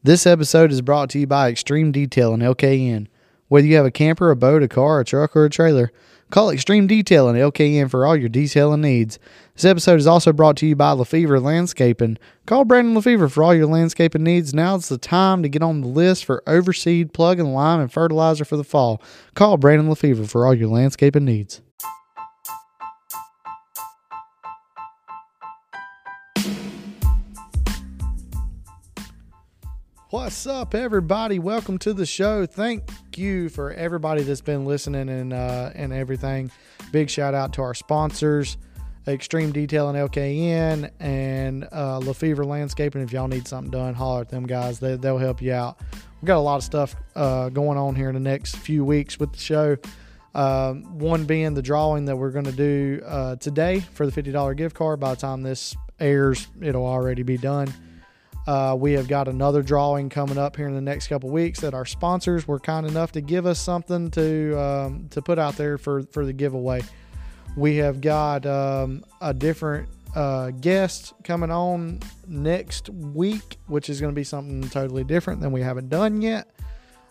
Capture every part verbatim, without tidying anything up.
This episode is brought to you by Extreme Detail and L K N. Whether you have a camper, a boat, a car, a truck, or a trailer, call Extreme Detail and L K N for all your detailing needs. This episode is also brought to you by LaFever Landscaping. Call Brandon LaFever for all your landscaping needs. Now's the time to get on the list for overseed, plug and lime, and fertilizer for the fall. Call Brandon LaFever for all your landscaping needs. What's up, everybody? Welcome to the show. Thank you for everybody that's been listening and uh, and everything. Big shout out to our sponsors, Extreme Detail and L K N, and uh, LaFever Landscaping. If y'all need something done, holler at them guys. They, they'll help you out. We've got a lot of stuff uh, going on here in the next few weeks with the show. Um, one being the drawing that we're going to do uh, today for the fifty dollars gift card. By the time this airs, it'll already be done. Uh, we have got another drawing coming up here in the next couple weeks that our sponsors were kind enough to give us something to um, to put out there for, for the giveaway. We have got um, a different uh, guest coming on next week, which is going to be something totally different than we haven't done yet.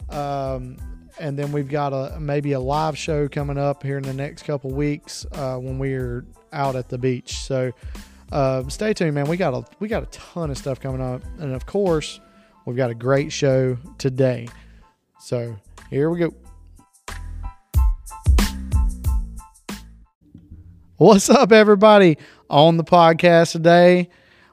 Um, and then we've got a maybe a live show coming up here in the next couple weeks uh, when we're out at the beach. So Uh, stay tuned, man. We got a we got a ton of stuff coming up, and of course, we've got a great show today. So here we go. What's up, everybody? On the podcast today,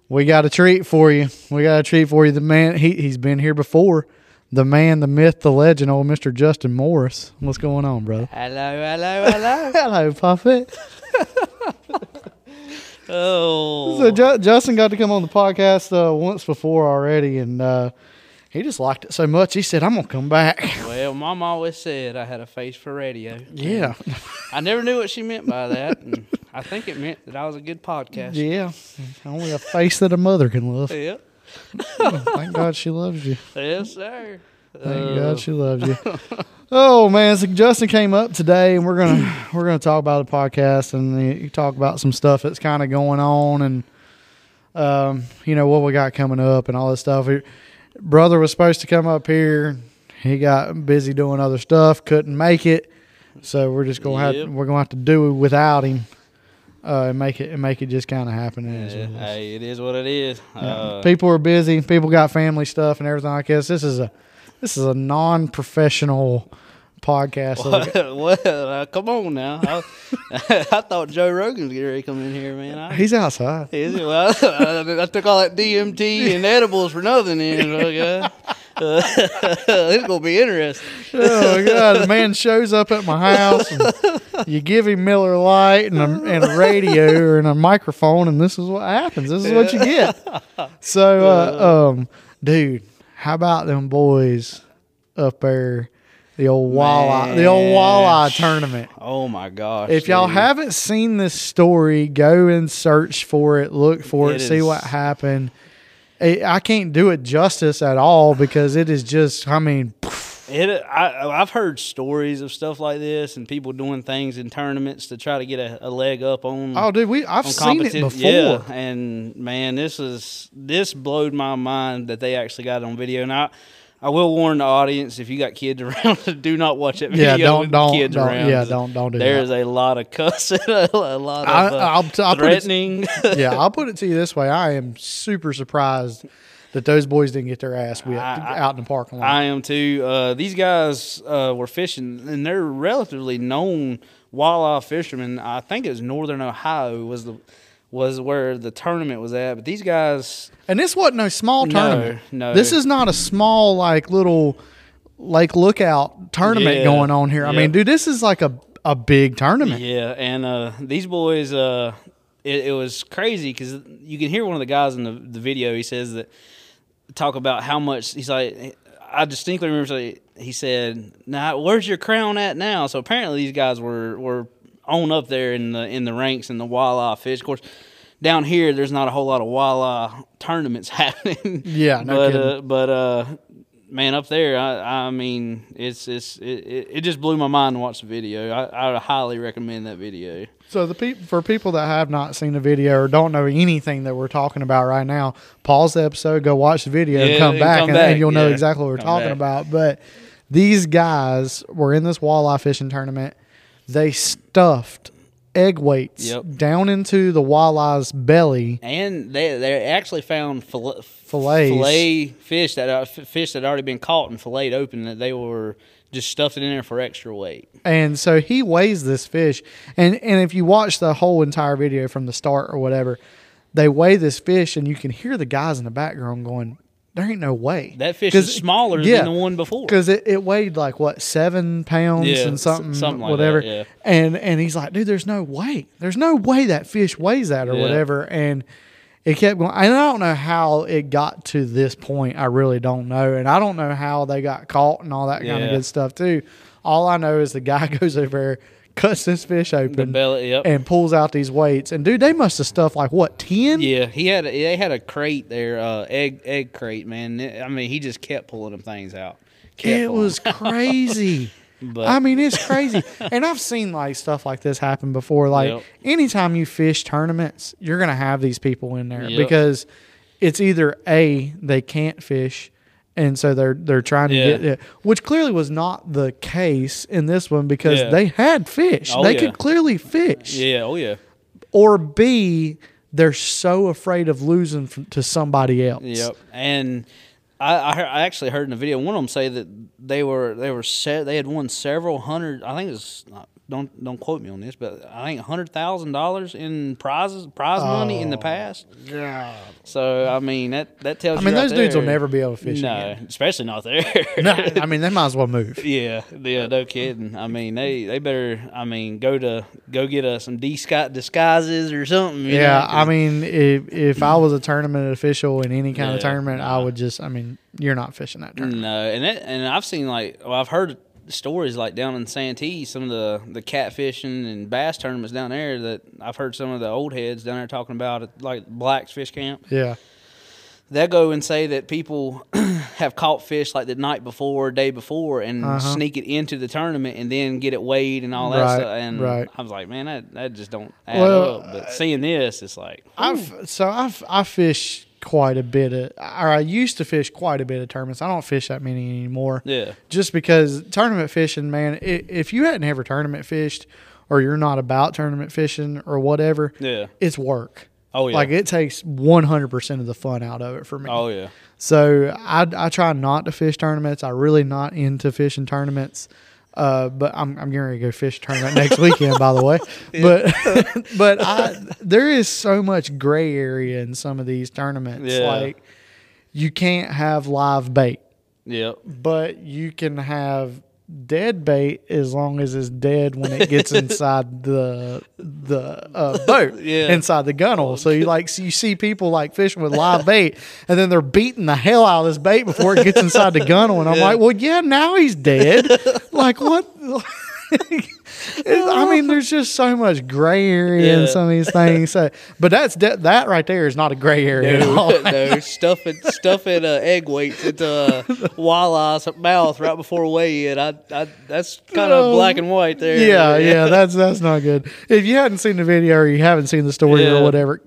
we got a treat for you. We got a treat for you. The man he he's been here before. The man, the myth, the legend, old Mister Justin Morris. What's going on, brother? Hello, hello, hello, hello, Puppet. Oh, so J- Justin got to come on the podcast uh, once before already, and uh, he just liked it so much. He said, "I'm gonna come back." Well, Mom always said I had a face for radio. Yeah, I never knew what she meant by that. And I think it meant that I was a good podcaster. Yeah, only a face that a mother can love. Yep. Oh, thank God she loves you. Yes, sir. Thank uh. God she loves you. Oh man, so Justin came up today, and we're gonna we're gonna talk about the podcast and the, talk about some stuff that's kind of going on, and um, you know what we got coming up and all this stuff. He, brother was supposed to come up here, he got busy doing other stuff, couldn't make it, so we're just gonna yep. have we're gonna have to do it without him. Uh, and make it and make it just kind of happen. Yeah, hey, it is what it is. Yeah, uh, people are busy. People got family stuff and everything like this. This is a this is a non-professional podcast. Well, well uh, come on now. I, I thought Joe Rogan's getting ready to come in here, man. I, He's outside. Is he? Well, I, I took all that D M T and edibles for nothing. In uh, it's gonna be interesting. Oh my God! The man shows up at my house. And you give him Miller Lite and a, and a radio and a microphone, and this is what happens. This is what you get. So, uh, um, dude, how about them boys up there? The old walleye, the old walleye tournament. Oh my gosh! If y'all dude. haven't seen this story, go and search for it. Look for it. it see what happened. I can't do it justice at all because it is just, I mean. It, I, I've heard stories of stuff like this and people doing things in tournaments to try to get a, a leg up on. Oh, dude, we I've seen it before. Yeah, and, man, this is this blowed my mind that they actually got it on video. And I, I will warn the audience, if you got kids around, do not watch that video yeah, don't, with don't, kids don't, around. Yeah, don't, don't do there that. There is a lot of cussing, a lot of I, uh, I'll t- I'll threatening. It, yeah, I'll put it to you this way. I am super surprised that those boys didn't get their ass whipped I, out in the parking lot. I am too. Uh, these guys uh, were fishing, and they're relatively known walleye fishermen. I think it was Northern Ohio was the... was where the tournament was at, but these guys... And this wasn't no small tournament. No, no. This is not a small, like, little Lake Lookout tournament yeah, going on here. Yeah. I mean, dude, this is like a, a big tournament. Yeah, and uh, these boys, uh, it, it was crazy because you can hear one of the guys in the, the video, he says that, talk about how much, he's like, I distinctly remember he said, "Nah, where's your crown at now?" So apparently these guys were... were on up there in the in the ranks in the walleye fish. Of course, down here there's not a whole lot of walleye tournaments happening. Yeah, no but, kidding. Uh, but uh, man, up there, I, I mean, it's it's it, it just blew my mind to watch the video. I, I highly recommend that video. So the pe- for people that have not seen the video or don't know anything that we're talking about right now, pause the episode, go watch the video, yeah, and come, and back, come and, back, and you'll yeah. know exactly what we're come talking back. about. But these guys were in this walleye fishing tournament. They stuffed egg weights yep. down into the walleye's belly, and they they actually found fil- fillets, fillet fish that uh, fish that had already been caught and filleted open, that they were just stuffed it in there for extra weight. And so he weighs this fish, and and if you watch the whole entire video from the start or whatever, they weigh this fish, and you can hear the guys in the background going, "There ain't no way that fish is smaller yeah, than the one before." Because it, it weighed like what seven pounds yeah, and something, something like whatever. That, yeah. And and he's like, "Dude, there's no way. There's no way that fish weighs that or yeah. whatever." And it kept going. And I don't know how it got to this point. I really don't know. And I don't know how they got caught and all that kind yeah. of good stuff too. All I know is the guy goes over there, cuts this fish open, the belly, yep. and pulls out these weights. And dude, they must have stuffed like what, ten? Yeah, he had a, they had a crate there, uh, egg egg crate, man. I mean, he just kept pulling them things out. Kept it was out. crazy. But. I mean, it's crazy. And I've seen like stuff like this happen before. Like yep. anytime you fish tournaments, you're gonna have these people in there yep. because it's either A, they can't fish, and so they're they're trying to yeah. get it, which clearly was not the case in this one because yeah. they had fish. Oh, they yeah. could clearly fish. Yeah, oh yeah. Or B, they're so afraid of losing from, to somebody else. Yep. And I, I, I actually heard in the video one of them say that they were they were se- they had won several hundred. I think it's don't don't quote me on this, but I think a hundred thousand dollars in prizes prize oh, money in the past. Yeah. So I mean that that tells. I mean you right those there, dudes will never be able to fish. No, again. Especially not there. No, I mean they might as well move. Yeah, yeah, no kidding. I mean they, they better. I mean go to go get us some disguises or something. Yeah, know? I mean if if I was a tournament official in any kind yeah, of tournament, no. I would just. I mean you're not fishing that tournament. No, and that, and I've seen like well, I've heard. stories like down in Santee, some of the the catfishing and bass tournaments down there that I've heard some of the old heads down there talking about at like Black's Fish Camp. Yeah, they'll go and say that people have caught fish like the night before, day before, and uh-huh. sneak it into the tournament and then get it weighed and all that right, stuff. And right. I was like, man, that that just don't add well, up. But seeing this, it's like I've, so I've I fish. quite a bit of or I used to fish quite a bit of tournaments. I don't fish that many anymore. Yeah. Just because tournament fishing, man, it, if you hadn't ever tournament fished or you're not about tournament fishing or whatever, yeah. it's work. Oh yeah. Like it takes one hundred percent of the fun out of it for me. Oh yeah. So I I try not to fish tournaments. I really not into fishing tournaments. Uh, but I'm I'm going to go fish tournament next weekend, by the way. Yeah. But but I, there is so much gray area in some of these tournaments. Yeah. Like you can't have live bait. Yep. But you can have dead bait as long as it's dead when it gets inside the the uh, boat, yeah. inside the gunnel. So you like so you see people like fishing with live bait, and then they're beating the hell out of this bait before it gets inside the gunnel. And I'm yeah. like, well, yeah, now he's dead. Like what? I mean, there's just so much gray area yeah. in some of these things. So, but that's de- that right there is not a gray area no, at all. No, stuffing stuffing uh, egg weights into uh, walleye's mouth right before weigh in. I, I that's kind of um, black and white there. Yeah, yeah, yeah, that's that's not good. If you hadn't seen the video or you haven't seen the story yeah. or whatever,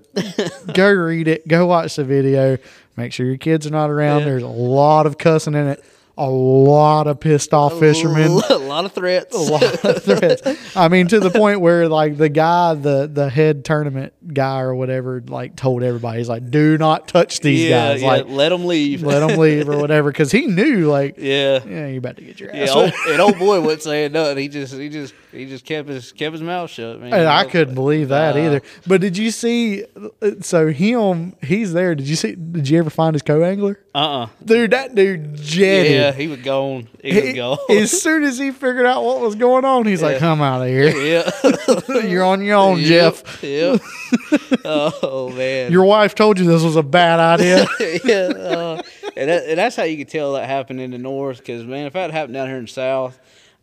go read it. Go watch the video. Make sure your kids are not around. Yeah. There's a lot of cussing in it. A lot of pissed off fishermen. A lot of threats. A lot of threats. I mean, to the point where, like, the guy, the the head tournament guy or whatever, like, told everybody, he's like, do not touch these yeah, guys. Yeah, like, let them leave. Let them leave or whatever. Because he knew, like, yeah, yeah, you're about to get your ass. Yeah, old, and old boy wasn't saying nothing. He just, he just, he just kept his kept his mouth shut, man. And I couldn't believe that uh, either. But did you see? So him, he's there. Did you see? Did you ever find his co-angler? Uh-uh. Dude, that dude jetted. Yeah. He was gone. He was gone. As soon as he figured out what was going on, he's yeah. like, "I'm out of here. Yeah. You're on your own, yep. Jeff." Yep. Oh man, your wife told you this was a bad idea. Yeah, uh, and, that, and that's how you could tell that happened in the north. Because man, if that happened down here in the south,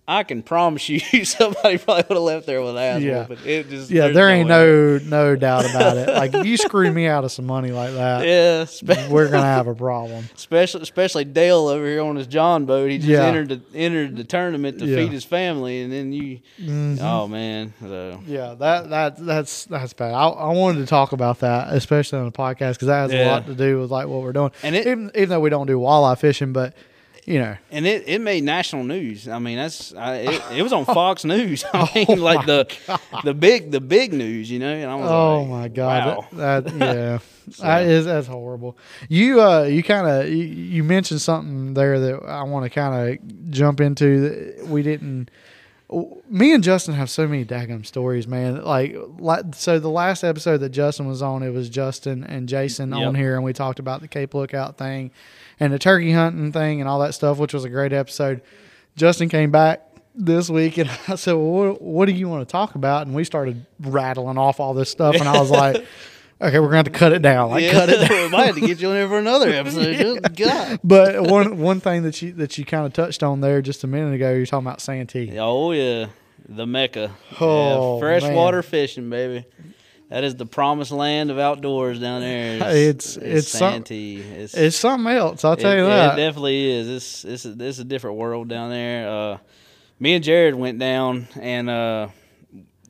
I can promise you, somebody probably would have left there with an asshole. Yeah, but it just, yeah there ain't no no, no doubt about it. Like, if you screw me out of some money like that, yeah, we're going to have a problem. Especially especially Dale over here on his John boat. He just yeah. entered, the, entered the tournament to yeah. feed his family, and then you mm-hmm. – oh, man. So. Yeah, that that that's that's bad. I, I wanted to talk about that, especially on the podcast, because that has yeah. a lot to do with, like, what we're doing. And it, even, even though we don't do walleye fishing, but – you know, and it, it made national news. I mean, that's I, it, it was on Fox News. I mean, oh like the God. the big the big news, you know. And I was oh like, my God, wow. that, that yeah, so. that is that's horrible. You uh, you kind of you, you mentioned something there that I want to kind of jump into. We didn't. Me and Justin have so many daggum stories, man. Like, so the last episode that Justin was on, it was Justin and Jason yep. on here, and we talked about the Cape Lookout thing and the turkey hunting thing and all that stuff, which was a great episode. Justin came back this week, and I said, well, what, what do you want to talk about? And we started rattling off all this stuff, and I was like, okay, we're going to have to cut it down. Like, yeah. cut it down. We might have to get you on there for another episode. Good yeah. God. But one one thing that you, that you kind of touched on there just a minute ago, you were talking about Santee. Oh, yeah. The Mecca. Oh, yeah. Freshwater fishing, baby. That is the promised land of outdoors down there. It's, it's, it's, it's Santee. Some, it's, it's something else, I'll tell it, you that. It definitely is. It's it's a, it's a different world down there. Uh, me and Jared went down, and uh,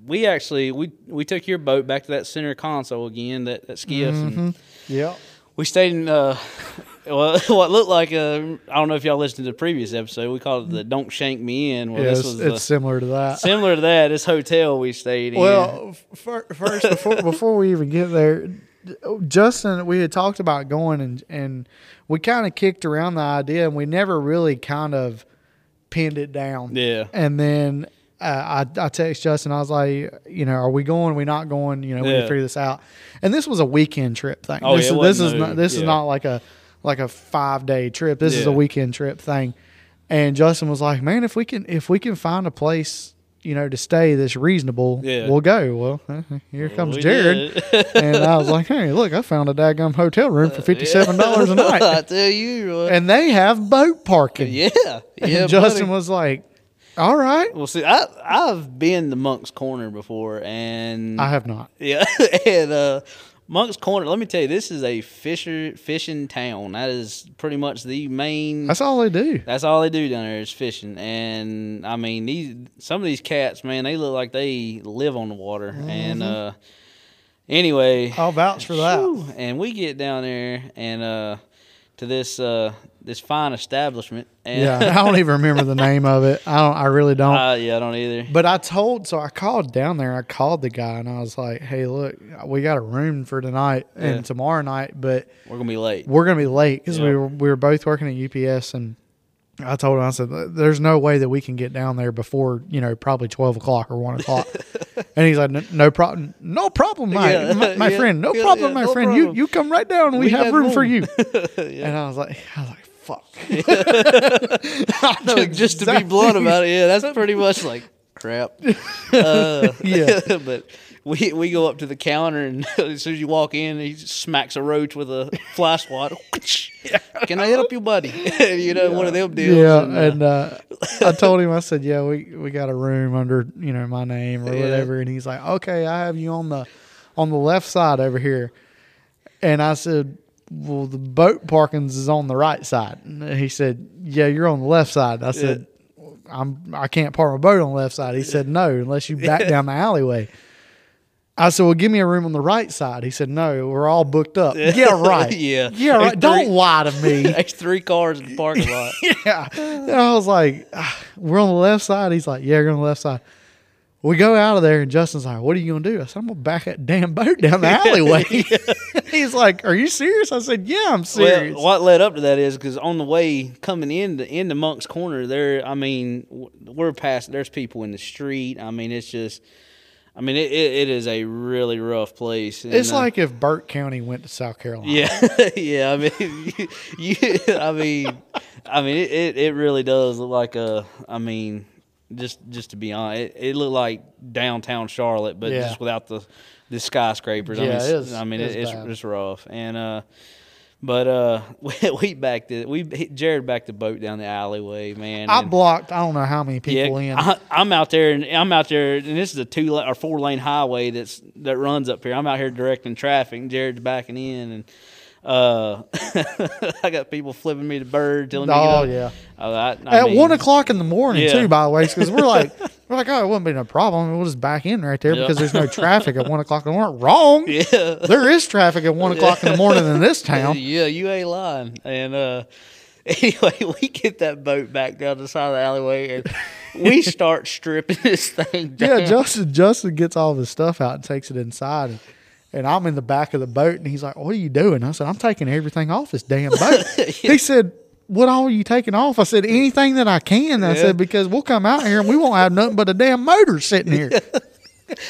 we actually we, we took your boat back to that center console again, that, that skiff. Mm-hmm. Yeah. We stayed in uh, well, what looked like a, I don't know if y'all listened to the previous episode. We called it the Don't Shank Me In. Well, yeah, this was it's the, similar to that. Similar to that, this hotel we stayed in. Well, f- first, before, before we even get there, Justin, we had talked about going, and, and we kind of kicked around the idea, and we never really kind of pinned it down. Yeah. And then Uh, I, I text Justin. I was like, you know, are we going? Are we not going? You know, we yeah. need to figure this out. And this was a weekend trip thing. Oh, this yeah, this is no, not, this yeah. is not like a like a five day trip. This yeah. is a weekend trip thing. And Justin was like, man, if we can if we can find a place, you know, to stay that's reasonable, yeah. we'll go. Well, uh, here well, comes we Jared. And I was like, hey, look, I found a daggum hotel room for fifty-seven dollars uh, yeah. a night. I tell you what. And they have boat parking. Yeah. yeah and Justin buddy. was like, all right. Well, see, I, I've been to Moncks Corner before, and I have not. Yeah, and uh, Moncks Corner. Let me tell you, this is a fisher fishing town. That is pretty much the main. That's all they do. That's all they do down there is fishing. And I mean, these some of these cats, man, they look like they live on the water. Mm-hmm. And uh, anyway, I'll vouch for that. Whew, and we get down there, and uh, to this. Uh, this fine establishment. And yeah, I don't even remember the name of it. I don't. I really don't. Uh, yeah, I don't either. But I told, so I called down there. I called the guy, and I was like, hey, look, we got a room for tonight and yeah. tomorrow night, but we're going to be late. We're going to be late because yeah. we, were, we were both working at U P S, and I told him, I said, there's no way that we can get down there before, you know, probably twelve o'clock or one o'clock. And he's like, no, no problem. No problem, my, yeah, my, my yeah, friend. No yeah, problem, yeah, my no friend. Problem. You you come right down, and we, we have room, room for you. yeah. And I was like, I was like, fuck. Yeah. no, just to be blunt about it, yeah, that's pretty much like crap. Uh, yeah, but we we go up to the counter, and as soon as you walk in, he smacks a roach with a fly swat. yeah. Can I help you, buddy? you know, yeah. one of them deals. Yeah, and, uh, and uh, I told him, I said, yeah, we we got a room under you know my name or yeah. whatever, and he's like, okay, I have you on the on the left side over here, and I said, well, the boat parkings is on the right side. And he said, yeah, you're on the left side. I said, yeah. I'm, I can't park my boat on the left side. He said, no, unless you back yeah. down the alleyway. I said, well, give me a room on the right side. He said, no, we're all booked up. Yeah, yeah right. yeah. Yeah, right. Three, don't lie to me. There's three cars in the parking lot. yeah. And I was like, ah, we're on the left side. He's like, yeah, you're on the left side. We go out of there, and Justin's like, what are you going to do? I said, I'm going to back that damn boat down the alleyway. He's like, are you serious? I said, yeah, I'm serious. Well, what led up to that is because on the way coming in to, into Moncks Corner, there, I mean, we're past, there's people in the street. I mean, it's just, I mean, it, it, it is a really rough place. And, it's like uh, if Burke County went to South Carolina. Yeah. yeah. I mean, you, you, I mean, I mean, it, it really does look like a, I mean, Just, just to be honest, it, it looked like downtown Charlotte, but yeah. just without the, the skyscrapers. Yeah, I mean, it's, it is, I mean, it, it's, it's rough. And uh, But uh, we, we backed it. We Jared backed the boat down the alleyway, man. I blocked. I don't know how many people yeah, in. I, I'm out there, and I'm out there, and this is a two or four lane highway that's that runs up here. I'm out here directing traffic, and Jared's backing in, and uh, I got people flipping me the bird, telling oh, me, you know, yeah. I, I at mean, one o'clock in the morning, yeah. too, by the way, because we're like. We're like, oh, it wouldn't be no problem. We'll just back in right there yeah. because there's no traffic at one o'clock. And we weren't wrong. Yeah. There is traffic at one o'clock in the morning in this town. Yeah, you ain't lying. And uh, anyway, we get that boat back down the side of the alleyway, and we start stripping this thing down. Yeah, Justin, Justin gets all of his stuff out and takes it inside. And, and I'm in the back of the boat, and he's like, what are you doing? I said, I'm taking everything off this damn boat. yeah. He said, what all are you taking off? I said, anything that I can. I yeah. said, because we'll come out here and we won't have nothing but a damn motor sitting here.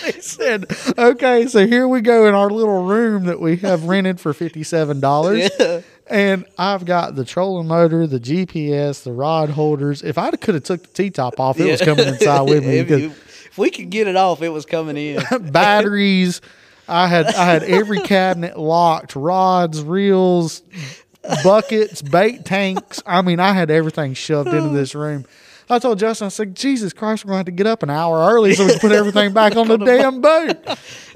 He said, okay, so here we go in our little room that we have rented for fifty-seven dollars. Yeah. And I've got the trolling motor, the G P S, the rod holders. If I could have took the T-top off, it yeah. was coming inside with me. If, you, if we could get it off, it was coming in. Batteries. I had, I had every cabinet locked, rods, reels, buckets, bait tanks. I mean, I had everything shoved into this room. I told Justin, I said, Jesus Christ, we're going to have to get up an hour early so we can put everything back on the damn boat.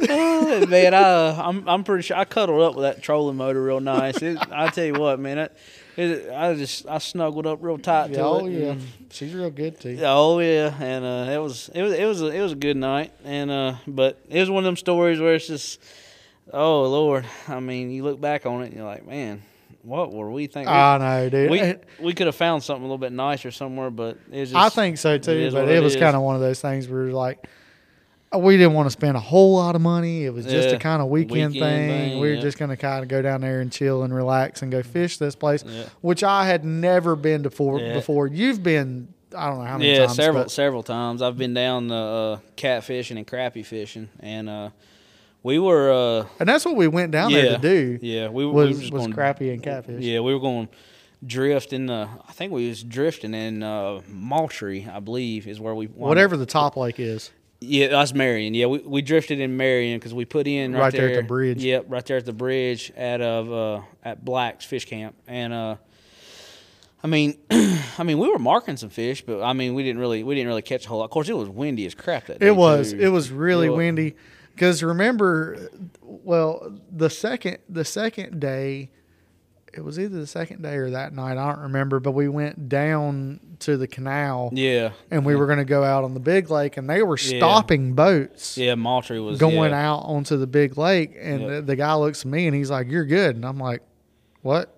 Oh, man, I, I'm I'm pretty sure I cuddled up with that trolling motor real nice. It, I tell you what, man, it, it, I just I snuggled up real tight yeah, to oh, it. Oh yeah, and, she's real good to you. Oh yeah, and uh, it was it was it was a, it was a good night, and uh, but it was one of them stories where it's just, oh Lord, I mean, you look back on it and you're like, man. What were we thinking? I know, dude. We, we could have found something a little bit nicer somewhere, but it's just... I think so, too, it but it, it was kind of one of those things where, like, we didn't want to spend a whole lot of money. It was just yeah. a kind of weekend, weekend thing. thing. We were yeah. just going to kind of go down there and chill and relax and go fish this place, yeah. which I had never been to before. Yeah. before. You've been... I don't know how many yeah, times. Yeah, several, several times. I've been down the uh, catfishing and crappie fishing, and... uh We were, uh, and that's what we went down yeah, there to do. Yeah, we, was, we were just was going, crappie and catfish. Yeah, we were going drift in the. I think we was drifting in uh, Moultrie, I believe, is where we. Whatever up. The top lake is. Yeah, that's Marion. Yeah, we, we drifted in Marion because we put in right, right there, there at the bridge. Yep, right there at the bridge at of uh, at Black's Fish Camp, and uh, I mean, I mean, we were marking some fish, but I mean, we didn't really we didn't really catch a whole lot. Of course, it was windy as crap that day. It was. Too. It was really it was, windy. Because remember, well, the second the second day, it was either the second day or that night, I don't remember, but we went down to the canal. Yeah. And we were going to go out on the big lake, and they were stopping yeah. boats. Yeah, Moultrie was. Going yeah. out onto the big lake, and yep. the, the guy looks at me, and he's like, you're good. And I'm like, what?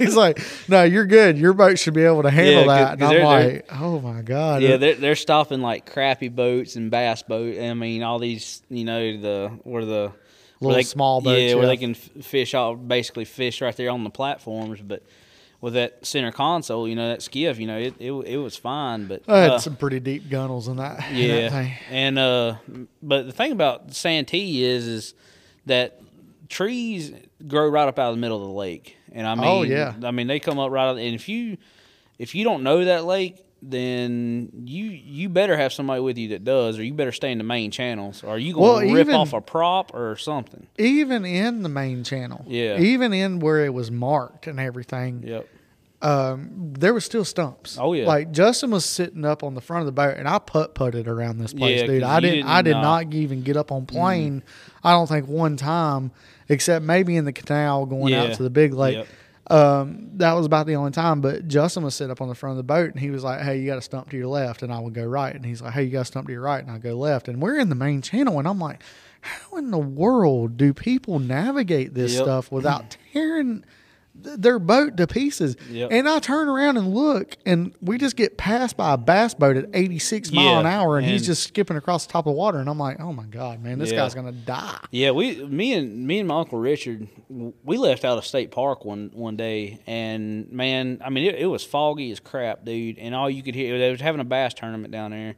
He's like, no, you're good. Your boat should be able to handle yeah, that. And I'm like, oh my God. Yeah, they're, they're stopping like crappie boats and bass boat. I mean, all these, you know, the where the little where they, small boats, yeah, yeah, where they can fish all basically fish right there on the platforms. But with that center console, you know, that skiff, you know, it it, it was fine. But I had uh, some pretty deep gunnels in that. Yeah, in that thing. And uh, but the thing about Santee is is that trees grow right up out of the middle of the lake. And I mean, oh, yeah. I mean, they come up right out. And if you, if you don't know that lake, then you you better have somebody with you that does, or you better stay in the main channels, or you going to well, rip even, off a prop or something. Even in the main channel, yeah, even in where it was marked and everything, yep. Um, there was still stumps. Oh yeah, like Justin was sitting up on the front of the boat, and I putt putted around this place, yeah, dude. I didn't, didn't, I did not. not even get up on plane. Mm. I don't think one time. Except maybe in the canal going yeah. out to the big lake. Yep. Um, that was about the only time. But Justin was sitting up on the front of the boat, and he was like, hey, you got to stump to your left. And I would go right. And he's like, hey, you got to stump to your right. And I go left. And we're in the main channel. And I'm like, how in the world do people navigate this yep. stuff without tearing th- their boat to pieces? Yep. And I turn around and look, and we just get passed by a bass boat at eighty-six yeah. mile an hour, and, and he's just skipping across the top of the water, and I'm like, oh my God, man, this yeah. guy's gonna die. Yeah, we me and me and my uncle Richard, we left out of state park one one day, and man, I mean, it, it was foggy as crap, dude, and all you could hear, they was having a bass tournament down there,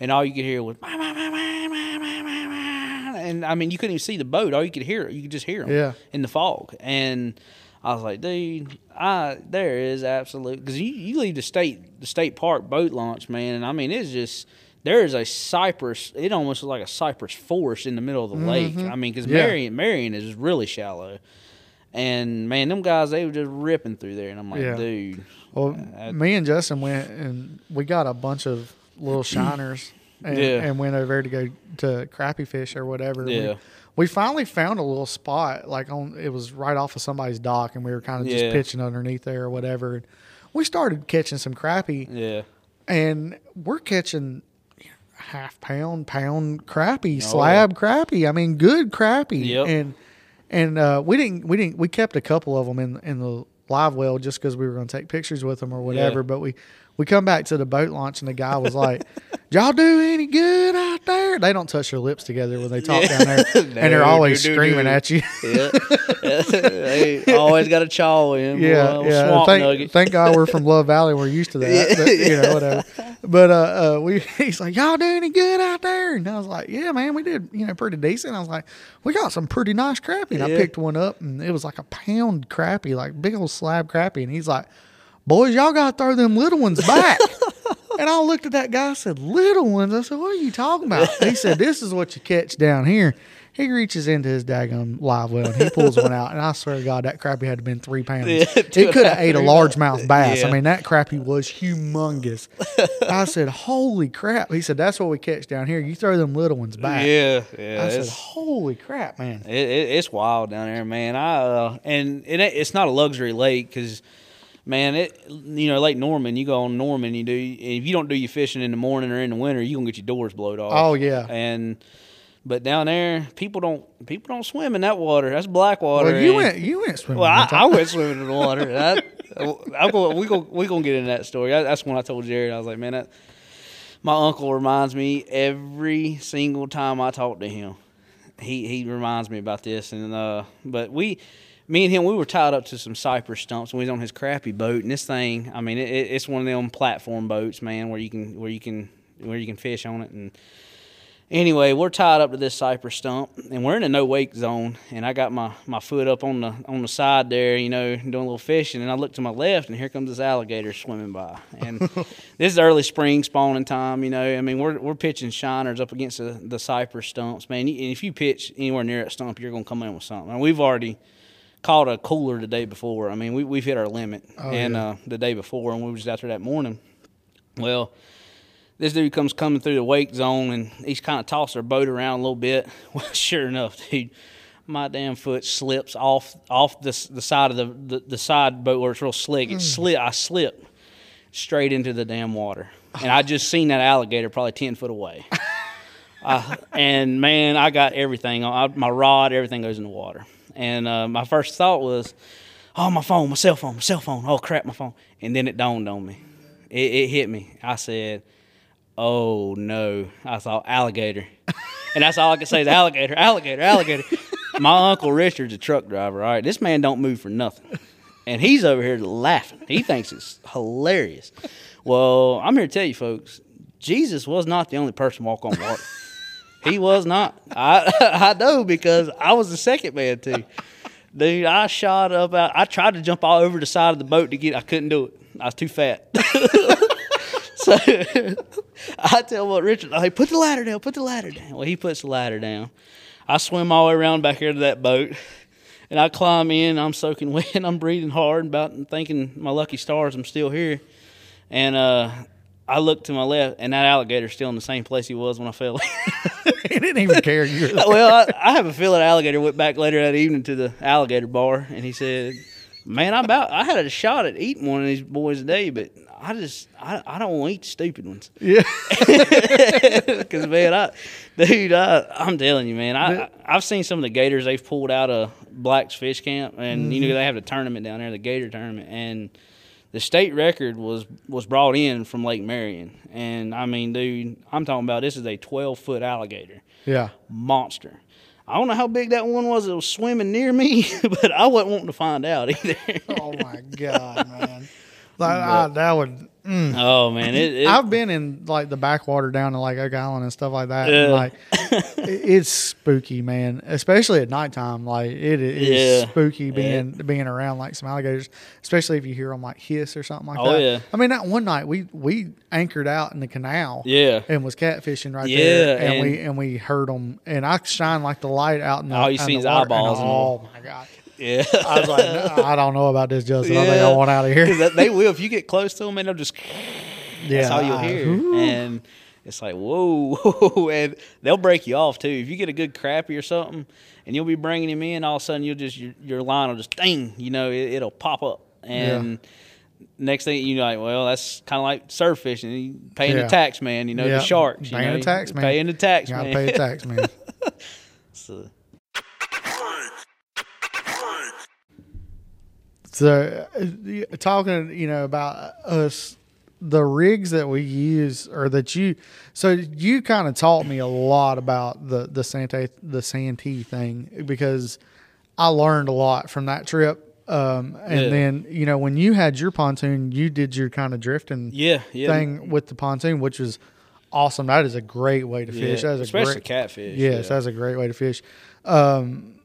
and all you could hear was bah, bah, bah, bah, bah, bah, bah, and I mean, you couldn't even see the boat. All you could hear, you could just hear them yeah. in the fog. And I was like, dude, I there is absolute because you, you leave the state the state park boat launch, man, and I mean it's just there is a cypress. It almost looks like a cypress forest in the middle of the mm-hmm. lake. I mean, because yeah. Marion Marion is really shallow, And, man, them guys, they were just ripping through there. And I'm like, yeah. dude. Well, I, me and Justin went, and we got a bunch of little shiners and, yeah. and went over there to go to crappie fish or whatever. Yeah. We, we finally found a little spot. Like, on it was right off of somebody's dock, and we were kind of just yeah. pitching underneath there or whatever. And we started catching some crappie. Yeah. And we're catching half pound, pound crappie, oh, slab yeah. crappie. I mean, good crappie. Yep. And And uh, we didn't, we didn't, we kept a couple of them in in the live well just because we were going to take pictures with them or whatever. Yeah. But we, we come back to the boat launch and the guy was like, "Y'all do any good out there?" They don't touch their lips together when they talk yeah. down there, no, and they're always do, do, screaming do. at you. yeah. yeah, they always got a chaw in. Yeah, yeah. Swamp thank, nugget. Thank God we're from Love Valley. We're used to that. yeah. But, you know, whatever. But uh, uh, we, he's like, "Y'all do any good out there?" And I was like, "Yeah, man, we did, you know, pretty decent." I was like, "We got some pretty nice crappie." And yeah. I picked one up, and it was like a pound crappie, like big old slab crappie. And he's like, "Boys, y'all got to throw them little ones back." And I looked at that guy, I said, "Little ones?" I said, "What are you talking about?" He said, "This is what you catch down here." He reaches into his daggum live well, and he pulls one out. And I swear to God, that crappie had to been three pounds. Yeah, it could have ate a largemouth bass. Yeah. I mean, that crappie was humongous. I said, "Holy crap." He said, "That's what we catch down here. You throw them little ones back." Yeah, yeah. I said, "Holy crap, man." It, it, it's wild down there, man. I uh, And it, it's not a luxury lake because – man, it you know, Lake Norman, you go on Norman, you do if you don't do your fishing in the morning or in the winter, you're gonna get your doors blowed off. Oh yeah. And but down there, people don't people don't swim in that water. That's black water. Well, you and, went you went swimming. Well, I, I went swimming in the water. I, I'm going we go we gonna get into that story. I, that's when I told Jared, I was like, man, that, my uncle reminds me every single time I talk to him. He he reminds me about this, and uh, but we. Me and him, we were tied up to some cypress stumps when we was on his crappie boat, and this thing, I mean, it, it's one of them platform boats, man, where you can where you can where you can fish on it. And anyway, we're tied up to this cypress stump, and we're in a no wake zone, and I got my, my foot up on the on the side there, you know, doing a little fishing, and I look to my left, and here comes this alligator swimming by, and this is early spring spawning time, you know. I mean, we're we're pitching shiners up against the, the cypress stumps, man. And if you pitch anywhere near that stump, you're gonna come in with something. And we've already caught a cooler the day before. I mean, we, we've hit our limit. Oh, and yeah. uh, the day before, and we were just out there that morning. Well, this dude comes coming through the wake zone, and he's kind of tossed our boat around a little bit. Well, sure enough, dude, my damn foot slips off off the, the side of the, the, the side boat where it's real slick. It mm. slid. I slipped straight into the damn water. And I just seen that alligator probably ten foot away. uh, and, man, I got everything. I, my rod, everything goes in the water. And uh, my first thought was, oh, my phone, my cell phone, my cell phone. Oh, crap, my phone. And then it dawned on me. It, it hit me. I said, oh, no. I thought, alligator. And that's all I could say is alligator, alligator, alligator. My Uncle Richard's a truck driver, all right? This man don't move for nothing. And he's over here laughing. He thinks it's hilarious. Well, I'm here to tell you, folks, Jesus was not the only person walk on water. He was not. I I know because I was the second man too. Dude, I shot up out. I tried to jump all over the side of the boat to get. I couldn't do it. I was too fat. So I tell what Richard, hey, put the ladder down. Put the ladder down. Well, he puts the ladder down. I swim all the way around back here to that boat, and I climb in. I'm soaking wet. I'm breathing hard, about thinking my lucky stars I'm still here, and uh. I looked to my left, and that alligator's still in the same place he was when I fell. He didn't even care. You were well, I, I have a feeling alligator went back later that evening to the alligator bar, and he said, man, I'm about, I had a shot at eating one of these boys today, but I just, I, I don't want to eat stupid ones. Yeah. Because, man, I, dude, I, I'm telling you, man, I, I, I've seen some of the gators they've pulled out of Black's Fish Camp, and, mm-hmm. you know, they have the tournament down there, the gator tournament, and the state record was, was brought in from Lake Marion. And, I mean, dude, I'm talking about this is a twelve-foot alligator. Yeah. Monster. I don't know how big that one was that was swimming near me, but I wasn't wanting to find out either. Oh, my God, man. Like, I, that would mm. – Oh, man. It, it, I've been in, like, the backwater down to, like, Oak Island and stuff like that. Yeah. And, like, it, it's spooky, man, especially at nighttime. Like, it is yeah. spooky being yeah. being around, like, some alligators, especially if you hear them, like, hiss or something like oh, that. Oh, yeah. I mean, that one night we, we anchored out in the canal yeah. and was catfishing right yeah, there, and, and we and we heard them. And I shined, like, the light out in the, all you see is eyeballs. And, oh, my God. Yeah. I was like, no, I don't know about this, Justin. Yeah. I think I want out of here. That, they will. If you get close to them, and they'll just, yeah, that's all you'll hear. Ooh. And it's like, whoa. And they'll break you off, too. If you get a good crappie or something, and you'll be bringing him in, all of a sudden, you'll just, your, your line will just, ding, you know, it, it'll pop up. And yeah. Next thing you know, like, well, that's kind of like surf fishing. You paying yeah. the tax man, you know, yeah. the sharks. You paying know, the tax man. Paying the tax man. You gotta pay the tax man. so. so, uh, talking, you know, about us, the rigs that we use, or that you, so you kind of taught me a lot about the the Santee the Santee thing, because I learned a lot from that trip. Um, and yeah. then, you know, when you had your pontoon, you did your kind of drifting yeah, yeah. thing with the pontoon, which was awesome. That is a great way to fish. Yeah, that is especially a great, catfish. Yes, yeah. That's a great way to fish. Um,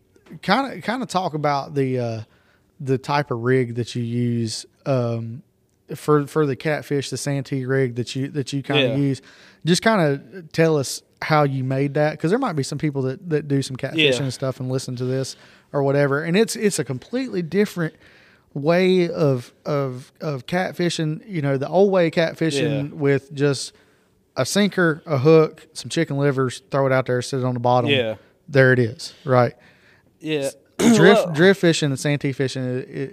kind of, kind of talk about the, uh, the type of rig that you use, um, for, for the catfish, the Santee rig that you, that you kind of yeah. use. Just kind of tell us how you made that. 'Cause there might be some people that, that do some catfishing yeah. and stuff and listen to this or whatever. And it's, it's a completely different way of, of, of catfishing, you know, the old way of catfishing yeah. with just a sinker, a hook, some chicken livers, throw it out there, sit it on the bottom. Yeah. There it is. Right. Yeah. Drift, drift fishing and Santee fishing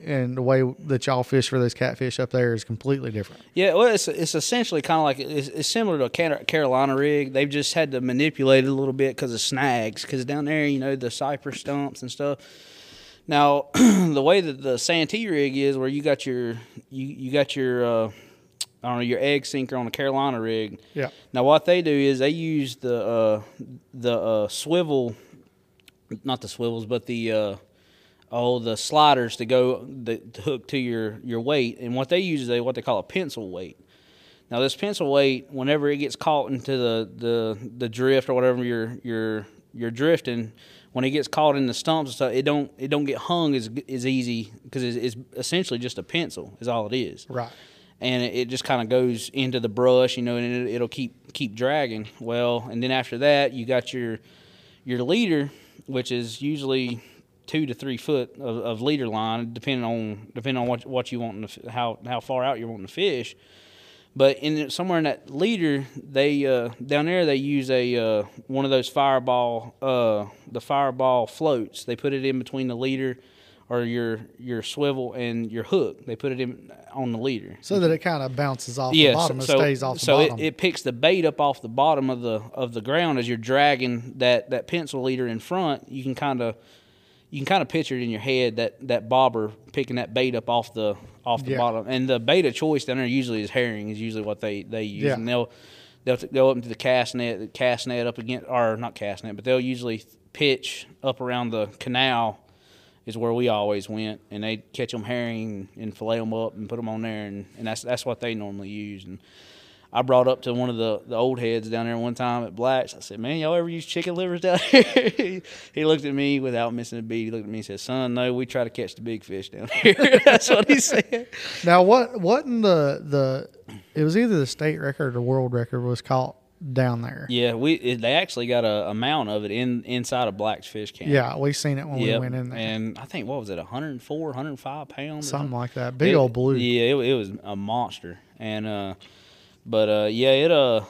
and the way that y'all fish for those catfish up there is completely different. Yeah, well, it's it's essentially kind of like it's, it's similar to a Carolina rig. They've just had to manipulate it a little bit because of snags, because down there, you know, the cypress stumps and stuff. Now, the way that the Santee rig is, where you got your you you got your uh, I don't know your egg sinker on a Carolina rig. Yeah. Now, what they do is they use the uh, the uh, swivel. Not the swivels, but the uh, oh the sliders to go the to hook to your, your weight, and what they use is they what they call a pencil weight. Now this pencil weight, whenever it gets caught into the, the, the drift or whatever you're you're you're drifting, when it gets caught in the stumps and stuff, it don't it don't get hung as as easy because it's, it's essentially just a pencil is all it is. Right. And it just kind of goes into the brush, you know, and it, it'll keep keep dragging. Well, and then after that, you got your your leader, which is usually two to three foot of, of leader line, depending on depending on what what you want to how how far out you're wanting to fish. But in somewhere in that leader, they uh, down there they use a uh, one of those fireball uh, the fireball floats. They put it in between the leader or your your swivel and your hook. They put it in on the leader so that it kind of bounces off yeah, the bottom so, and stays off the so bottom. So it, it picks the bait up off the bottom of the of the ground as you're dragging that, that pencil leader in front. You can kind of you can kind of picture it in your head that, that bobber picking that bait up off the off the yeah. bottom. And the bait of choice down there usually is herring is usually what they they use yeah. and they'll they'll go up into the cast net, the cast net up against or not cast net, but they'll usually pitch up around the canal. Is where we always went, and they'd catch them herring and fillet them up and put them on there, and, and that's that's what they normally use. And I brought up to one of the, the old heads down there one time at Black's. I said, man, y'all ever use chicken livers down here? He looked at me without missing a beat. He looked at me and said, son, no, we try to catch the big fish down here. That's what he said. Now, what what in the, the – it was either the state record or world record was caught down there. Yeah, we it, they actually got a, a mount of it in inside of Black's Fish Camp. Yeah, we seen it when yep. we went in there. And I think, what was it, one oh four, one oh five pounds? Something like that. Big it, old blue. Yeah, it, it was a monster. And, uh, but, uh, yeah, it, uh,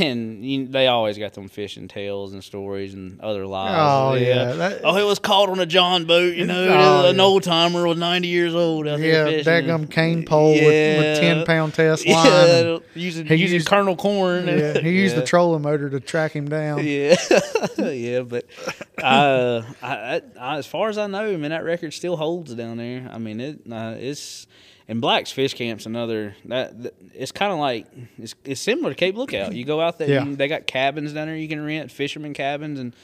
and you, they always got them fishing tales and stories and other lies. Oh, yeah. yeah. That, oh, it was caught on a John boat, you know, oh, an yeah. old-timer was ninety years old out yeah, there fishing. Yeah, daggum cane pole yeah. with, with ten-pound test line. Yeah, using, using used, Colonel Corn. Yeah, he used yeah. the trolling motor to track him down. Yeah, yeah, but uh, I, I, as far as I know, I mean, that record still holds down there. I mean, it uh, it's... And Black's Fish Camp's another. That it's kind of like it's it's similar to Cape Lookout. You go out there, yeah. you, they got cabins down there you can rent, fisherman cabins, and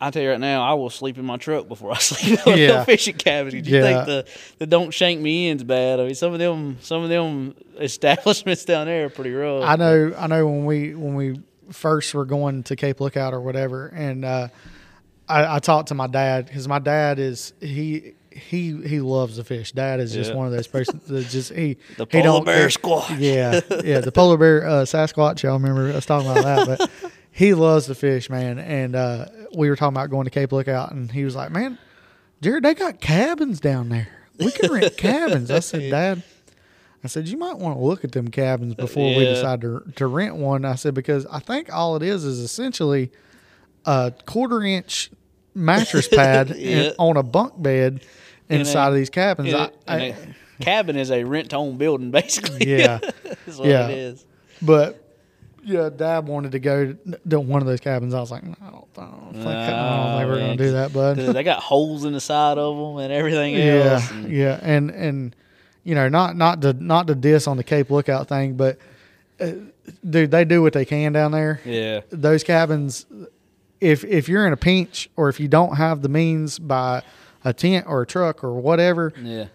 I tell you right now, I will sleep in my truck before I sleep in yeah. a fishing cabin. You yeah. think the, the don't shank me in's bad? I mean, some of them some of them establishments down there are pretty rough. I know I know when we when we first were going to Cape Lookout or whatever, and uh, I, I talked to my dad because my dad is he. He he loves the fish. Dad is just yeah. one of those persons that just he the polar he don't, bear squatch. Yeah, yeah, the polar bear uh, Sasquatch. Y'all remember us talking about that? But he loves the fish, man. And uh, we were talking about going to Cape Lookout, and he was like, "Man, Jared, they got cabins down there. We can rent cabins. I said, Dad, I said, you might want to look at them cabins before yeah. we decide to, to rent one. I said, because I think all it is is essentially a quarter-inch mattress pad yeah. in, on a bunk bed inside a, of these cabins. A, I, I, a cabin is a rent-to-own building, basically. Yeah. That's what yeah. it is. But... yeah, Dad wanted to go to one of those cabins. I was like, no, I don't, I don't think, nah, I don't think we're going to do that, bud. They got holes in the side of them and everything else. Yeah, and, yeah. and, and you know, not, not, to, not to diss on the Cape Lookout thing, but, uh, dude, they do what they can down there. Yeah. Those cabins, if if you're in a pinch or if you don't have the means by a tent or a truck or whatever, yeah.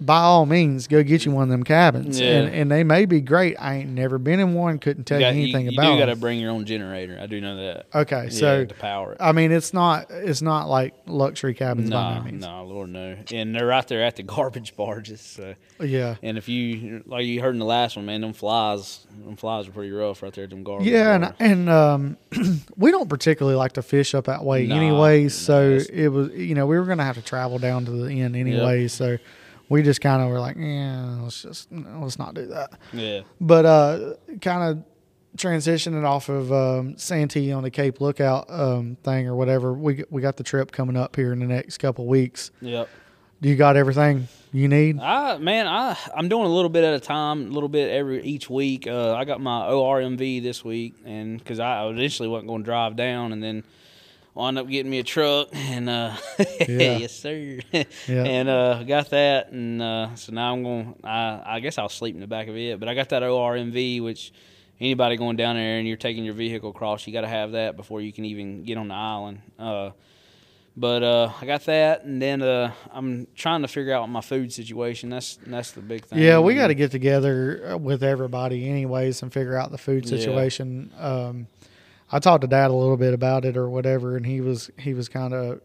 by all means, go get you one of them cabins. Yeah. And, and they may be great. I ain't never been in one. Couldn't tell you, got, you anything you, you about it. You do got to bring your own generator. I do know that. Okay, yeah, so to power it. I mean, it's not it's not like luxury cabins nah, by no means. No, nah, Lord no. And they're right there at the garbage barges. So. Yeah. And if you like you heard in the last one, man, them flies, them flies are pretty rough right there at them garbage. Yeah, barges. and and um, we don't particularly like to fish up that way nah, anyways. Nah, so it was you know we were gonna have to travel down to the end anyway. Yep. So. We just kind of were like, yeah, let's just let's not do that. Yeah. But uh, kind of transitioning off of um, Santee on the Cape Lookout um, thing or whatever. We we got the trip coming up here in the next couple of weeks. Yep. Do you got everything you need? I man, I I'm doing a little bit at a time, a little bit every each week. Uh, I got my O R M V this week, and because I initially wasn't going to drive down, and then. Wound up getting me a truck, and uh, yeah. yes, sir. yeah. And uh, got that, and uh, so now I'm going. I I guess I'll sleep in the back of it. But I got that O R M V, which anybody going down there and you're taking your vehicle across, you got to have that before you can even get on the island. Uh, but uh, I got that, and then uh, I'm trying to figure out my food situation. That's that's the big thing. Yeah, we got to get together with everybody, anyways, and figure out the food situation. Yeah. Um, I talked to Dad a little bit about it or whatever, and he was he was kind of,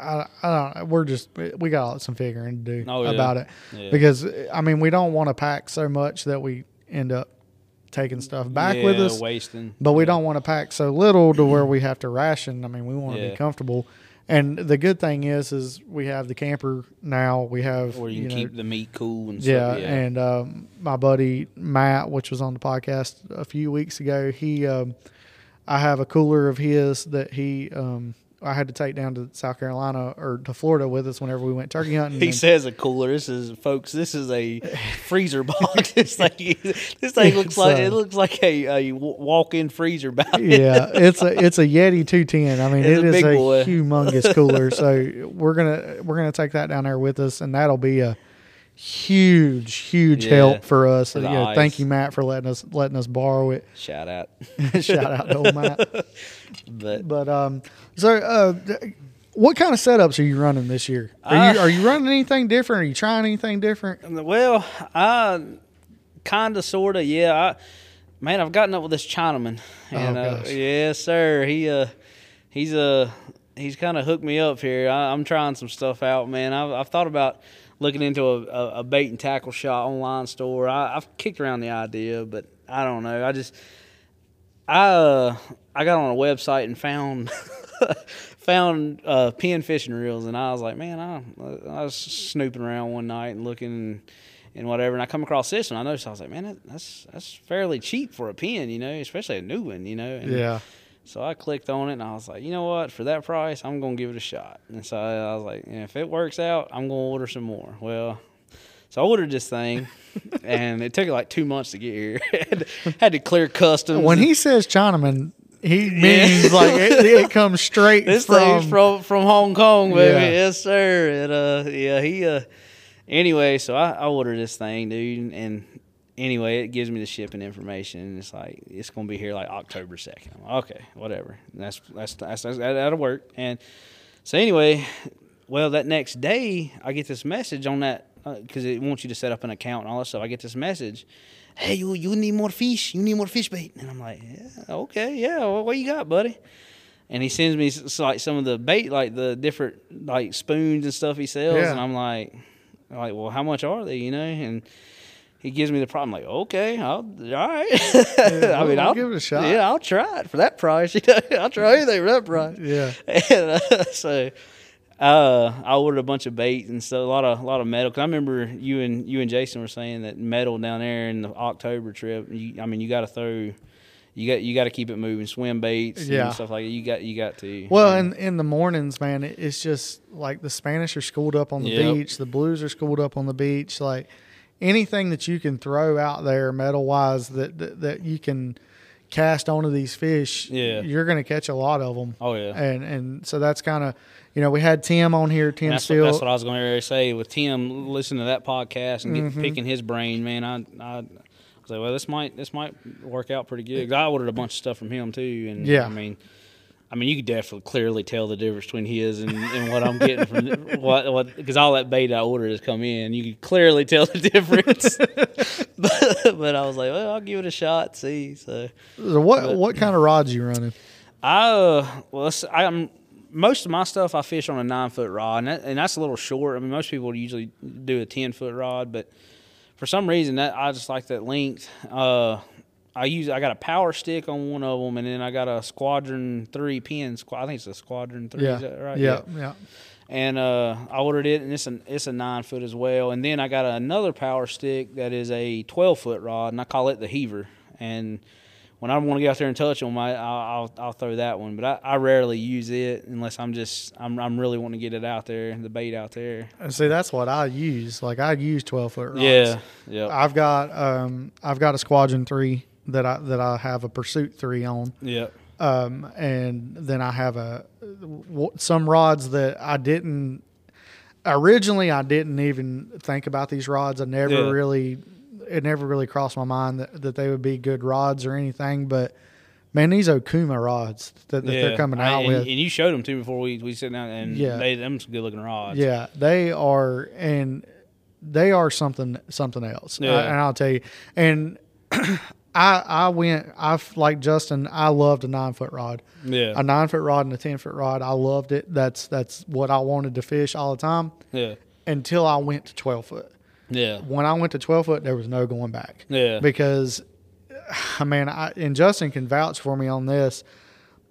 I, I don't know, we're just, we got some figuring to do oh, yeah. about it. Yeah. Because, I mean, we don't want to pack so much that we end up taking stuff back yeah, with us. wasting. But we don't want to pack so little to where we have to ration. I mean, we want to yeah. be comfortable. And the good thing is, is we have the camper now. We have, or you, you can know, keep the meat cool and stuff. Yeah, yeah. And um, my buddy Matt, which was on the podcast a few weeks ago, he, um, I have a cooler of his that he, um, I had to take down to South Carolina or to Florida with us whenever we went turkey hunting. He says a cooler. This is, folks, this is a freezer box. This thing, this thing looks like, a, it looks like a, a walk-in freezer box. Yeah, it's a, it's a Yeti two ten. I mean, it's it a is a boy. humongous cooler. So we're going to, we're going to take that down there with us, and that'll be a huge huge yeah. help for us for yeah, thank you Matt for letting us letting us borrow it. Shout out shout out to old Matt. but, but um so uh what kind of setups are you running this year? Are uh, you are you running anything different? Are you trying anything different? Well, I kind of sort of yeah I man I've gotten up with this Chinaman, and oh, uh, yes sir he uh he's uh he's kind of hooked me up here. I, I'm trying some stuff out, man. I've, I've thought about looking into a, a, a bait and tackle shop online store. I, I've kicked around the idea, but I don't know. I just I uh, I got on a website and found found uh, pen fishing reels, and I was like, man, I, I was snooping around one night and looking and, and whatever, and I come across this, and I noticed I was like, man, that, that's that's fairly cheap for a pen, you know, especially a new one, you know. And, yeah. So I clicked on it, and I was like, you know what? For that price, I'm going to give it a shot. And so I was like, if it works out, I'm going to order some more. Well, so I ordered this thing, and it took like two months to get here. Had to clear customs. When he says Chinaman, he means yeah. like it, it comes straight this from... This thing's from, from Hong Kong, baby. Yeah. Yes, sir. And, uh, yeah, he... Uh, anyway, so I, I ordered this thing, dude, and... Anyway, it gives me the shipping information, and it's like it's gonna be here like October second. I'm like, okay, whatever. And that's, that's that's that's that'll work. And so anyway, well, that next day I get this message on that because uh, it wants you to set up an account and all that stuff. I get this message, hey, you you need more fish, you need more fish bait, and I'm like, yeah, okay, yeah, well, what you got, buddy? And he sends me like some of the bait, like the different like spoons and stuff he sells, yeah. and I'm like, I'm like, well, how much are they, you know? And he gives me the problem, like, okay, I'll, all right. Yeah, I mean, I'll give it a shot. Yeah, I'll try it for that price. You know, I'll try anything for that price. Yeah. And, uh, so Uh, I ordered a bunch of bait, and so a lot of a lot of metal. Cause I remember you and you and Jason were saying that metal down there in the October trip. You, I mean, you got to throw, you got you got to keep it moving. Swim baits, yeah. and stuff like that. You got you got to. Well, and in, in the mornings, man, it's just like the Spanish are schooled up on the yep. beach. The blues are schooled up on the beach. Like anything that you can throw out there, metal wise, that that, that you can cast onto these fish, yeah. you're going to catch a lot of them. Oh, yeah. And and so that's kind of, you know, we had Tim on here, Tim that's Steele. What, that's what I was going to say with Tim, listening to that podcast and get, mm-hmm. picking his brain, man. I, I was like, well, this might this might work out pretty good. I ordered a bunch of stuff from him, too. And, yeah. I mean, I mean, you could definitely clearly tell the difference between his and, and what I'm getting from – what what because all that bait I ordered has come in. You could clearly tell the difference. but, but I was like, well, I'll give it a shot, see. So, so what but, what kind of rods are you running? I uh, well, I'm most of my stuff I fish on a nine foot rod, and, that, and that's a little short. I mean, most people usually do a ten foot rod, but for some reason that I just like that length. Uh, I use I got a power stick on one of them, and then I got a Squadron Three pin. I think it's a Squadron Three, yeah. is that right? Yeah, yeah. yeah. And uh, I ordered it, and it's an it's a nine foot as well. And then I got another power stick that is a twelve foot rod, and I call it the Heaver. And when I want to get out there and touch them, I I'll, I'll throw that one. But I, I rarely use it unless I'm just I'm I'm really wanting to get it out there, the bait out there. And see, that's what I use. Like I use twelve foot rods. Yeah, yeah. I've got um I've got a Squadron Three that I that I have a Pursuit Three on. Yeah. Um, and then I have a some rods that I didn't originally I didn't even think about these rods. I never yeah. really it never really crossed my mind that, that they would be good rods or anything. But man, these Okuma rods that, that yeah. they're coming out I, and, with, and you showed them to me before we we sat down, and yeah. they them some good looking rods. Yeah, they are, and they are something something else. Yeah. I, and I'll tell you, and. I, I went, I like Justin, I loved a nine foot rod. Yeah. A nine foot rod and a ten foot rod. I loved it. That's that's what I wanted to fish all the time. Yeah. Until I went to twelve foot. Yeah. When I went to twelve foot, there was no going back. Yeah. Because, I mean, I, and Justin can vouch for me on this,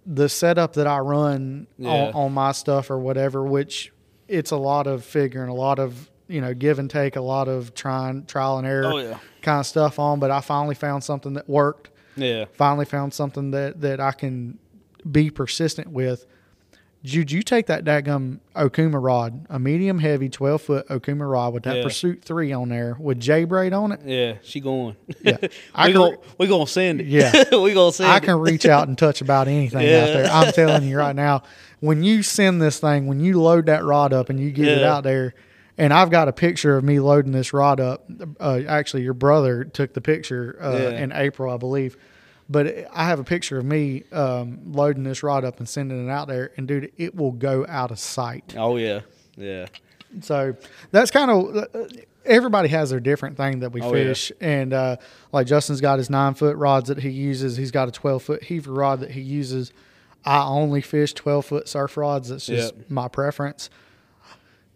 the setup that I run yeah. on, on my stuff or whatever, which it's a lot of figuring, a lot of, you know, give and take, a lot of trying, trial and error. Oh, yeah. kind of stuff on, but I finally found something that worked. Yeah. Finally found something that, that I can be persistent with. Did you take that daggum Okuma rod, a medium heavy twelve foot Okuma rod with that yeah. Pursuit Three on there with J braid on it? Yeah, she going. Yeah, I we gonna we gonna send it. Yeah, we gonna send. I can it. reach out and touch about anything yeah. out there. I'm telling you right now, when you send this thing, when you load that rod up and you get yeah. it out there. And I've got a picture of me loading this rod up. Uh, actually, your brother took the picture uh, yeah. in April, I believe. But I have a picture of me um, loading this rod up and sending it out there. And, dude, it will go out of sight. Oh, yeah. Yeah. So that's kind of – everybody has their different thing that we oh, fish. Yeah. And, uh, like, Justin's got his nine-foot rods that he uses. He's got a twelve-foot heaver rod that he uses. I only fish twelve-foot surf rods. That's just yep. my preference.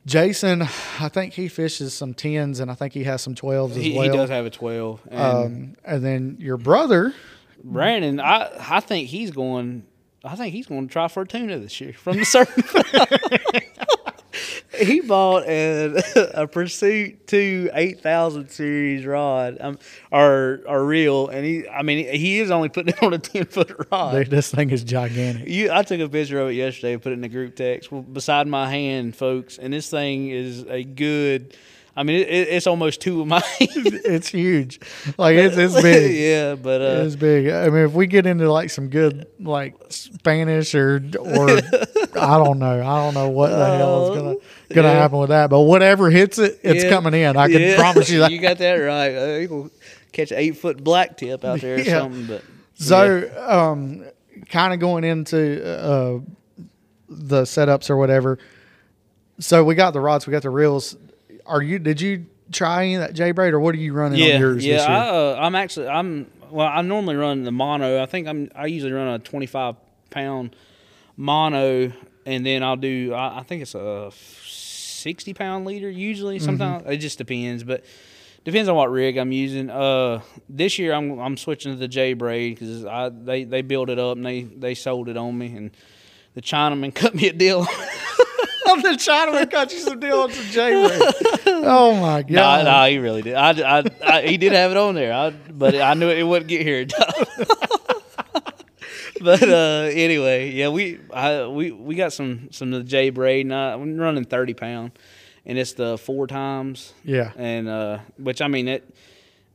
Jason, I think he fishes some tens, and I think he has some twelves as he, well. He does have a twelve. And, um, and then your brother, Brandon, I, I think he's going. I think he's going to try for a tuna this year from the surf. He bought a, a Pursuit Two eight thousand series rod, um, or or reel, and he. I mean, he is only putting it on a ten foot rod. Dude, this thing is gigantic. You, I took a picture of it yesterday and put it in the group text. Well, beside my hand, folks, and this thing is a good. I mean, it, it, it's almost two of my. It's huge, like it's it's big. Yeah, but uh, it's big. I mean, if we get into like some good like Spanish or or I don't know, I don't know what the uh, hell is gonna gonna yeah. happen with that. But whatever hits it, it's yeah. coming in. I can yeah. promise you that. You got that right. Uh, you can catch an eight foot black tip out there or yeah. something. But so, yeah. um, kind of going into uh, the setups or whatever. So we got the rods, we got the reels. Are you? Did you try any of that J braid, or what are you running yeah, on yours yeah, this year? Yeah, uh, I'm actually I'm well. I normally run the mono. I think I'm. I usually run a twenty-five pound mono, and then I'll do. I, I think it's a sixty pound leader usually. Sometimes mm-hmm. it just depends, but depends on what rig I'm using. Uh, this year I'm I'm switching to the J braid because I they they built it up and they they sold it on me, and the Chinaman cut me a deal. on the Chinaman got you some deal on some J braid. Oh my god! No, nah, nah, he really did. I, I, I, he did have it on there, I, but I knew it wouldn't get here. But uh, anyway, yeah, we I, we we got some some of the J braid, and I, I'm running thirty pound, and it's the four times. Yeah, and uh, which I mean it.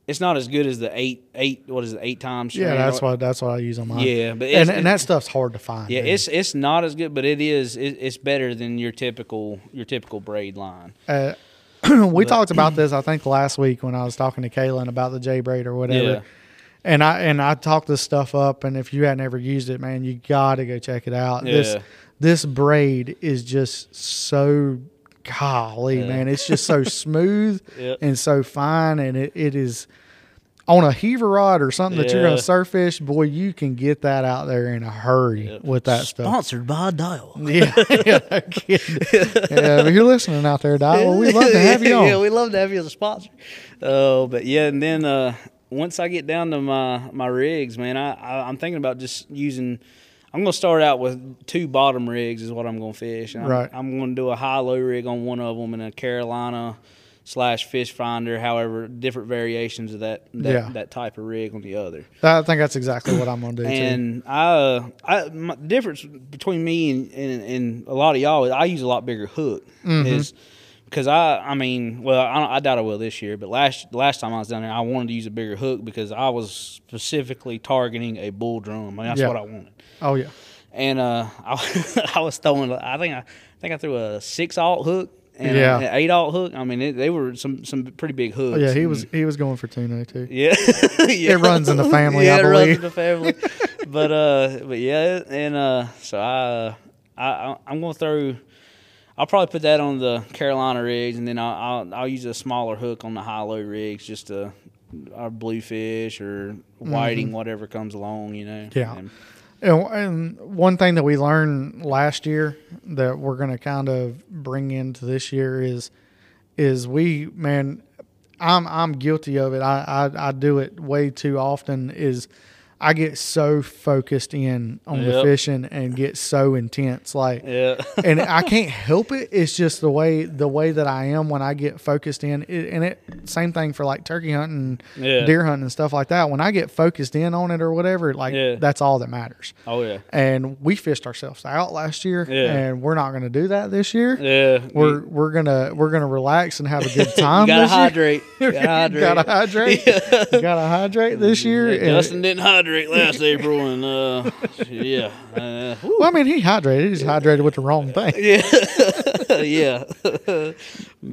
It's not as good as the eight, eight. What is it, eight times? Yeah, that's what that's what I use on mine. Yeah, but and, and that stuff's hard to find. Yeah, dude. it's it's not as good, but it is. It, it's better than your typical your typical braid line. Uh, we but, talked about this, I think, last week when I was talking to Kaylin about the J braid or whatever. Yeah. And I and I talked this stuff up, and if you had never used it, man, you got to go check it out. Yeah. This this braid is just so. Golly, yeah. man, it's just so smooth yep. and so fine, and it, it is on a heaver rod or something yeah. that you're going to surf fish, boy, you can get that out there in a hurry yep. with that Sponsored stuff. Sponsored by Dial. Yeah. Yeah, no kidding. Yeah, if you're listening out there, Dial, we'd love to have you on. Yeah, we'd love to have you as a sponsor. Oh, uh, but yeah, and then uh, once I get down to my, my rigs, man, I, I, I'm thinking about just using – I'm going to start out with two bottom rigs is what I'm going to fish. I'm, right. I'm going to do a high-low rig on one of them and a Carolina slash fish finder, however, different variations of that that, yeah. that type of rig on the other. I think that's exactly what I'm going to do, and too. And I, I, my difference between me and, and, and a lot of y'all is I use a lot bigger hook. Mm-hmm. is Because, I I mean, well, I, I doubt I will this year, but last last time I was down there, I wanted to use a bigger hook because I was specifically targeting a bull drum. I mean, that's yeah. what I wanted. Oh, yeah. And uh, I, I was throwing, I think I, I think I threw a six-aught hook and yeah. an eight-aught hook. I mean, it, they were some some pretty big hooks. Oh, yeah, he was he was going for tuna, too. Yeah. yeah. It runs in the family, yeah, I believe. Yeah, it runs in the family. but, uh, but, yeah, and uh, so I, I, I'm going to throw – I'll probably put that on the Carolina rigs, and then I'll I'll, I'll use a smaller hook on the high-low rigs, just to our bluefish or whiting, mm-hmm. whatever comes along, you know. Yeah. And, and one thing that we learned last year that we're going to kind of bring into this year is is we man, I'm I'm guilty of it. I I, I do it way too often. Is I get so focused in on yep. the fishing and get so intense, like, yeah. and I can't help it. It's just the way the way that I am when I get focused in. It, and it same thing for like turkey hunting, yeah. deer hunting, and stuff like that. When I get focused in on it or whatever, like yeah. that's all that matters. Oh yeah. And we fished ourselves out last year, yeah. and we're not going to do that this year. Yeah. We're yeah. we're gonna we're gonna relax and have a good time. you gotta this hydrate. Year. You gotta hydrate. gotta hydrate. You gotta hydrate this year. Yeah, Justin and, didn't hydrate. Last April and uh yeah uh, well I mean he hydrated he's hydrated with the wrong thing yeah yeah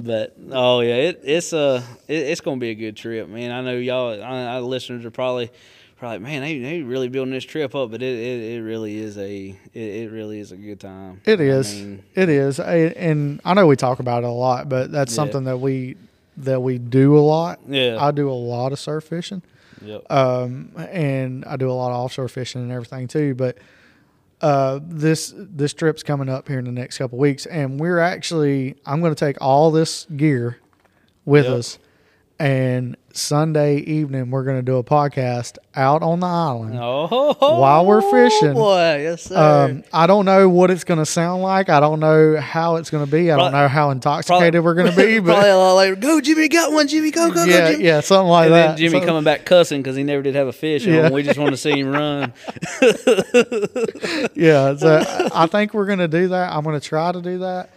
but oh yeah it, it's uh it, it's gonna be a good trip, man. I know y'all our listeners are probably probably man they, they really building this trip up, but it it, it really is a it, it really is a good time. It is. I mean, it is I, and I know we talk about it a lot, but that's yeah. something that we that we do a lot. yeah I do a lot of surf fishing. Yep. Um, and I do a lot of offshore fishing and everything too, but uh, this this trip's coming up here in the next couple of weeks, and we're actually I'm going to take all this gear with yep. us, and Sunday evening we're going to do a podcast out on the island oh, while we're fishing. Boy, yes, sir. Um, I don't know what it's going to sound like. I don't know how it's going to be. I probably, don't know how intoxicated probably, we're going to be. But probably a lot later. Go, Jimmy, got one, Jimmy, go, go, yeah, go, Jimmy. Yeah, something like and that. Then Jimmy something. coming back cussing because he never did have a fish, yeah. and we just want to see him run. yeah, so I think we're going to do that. I'm going to try to do that.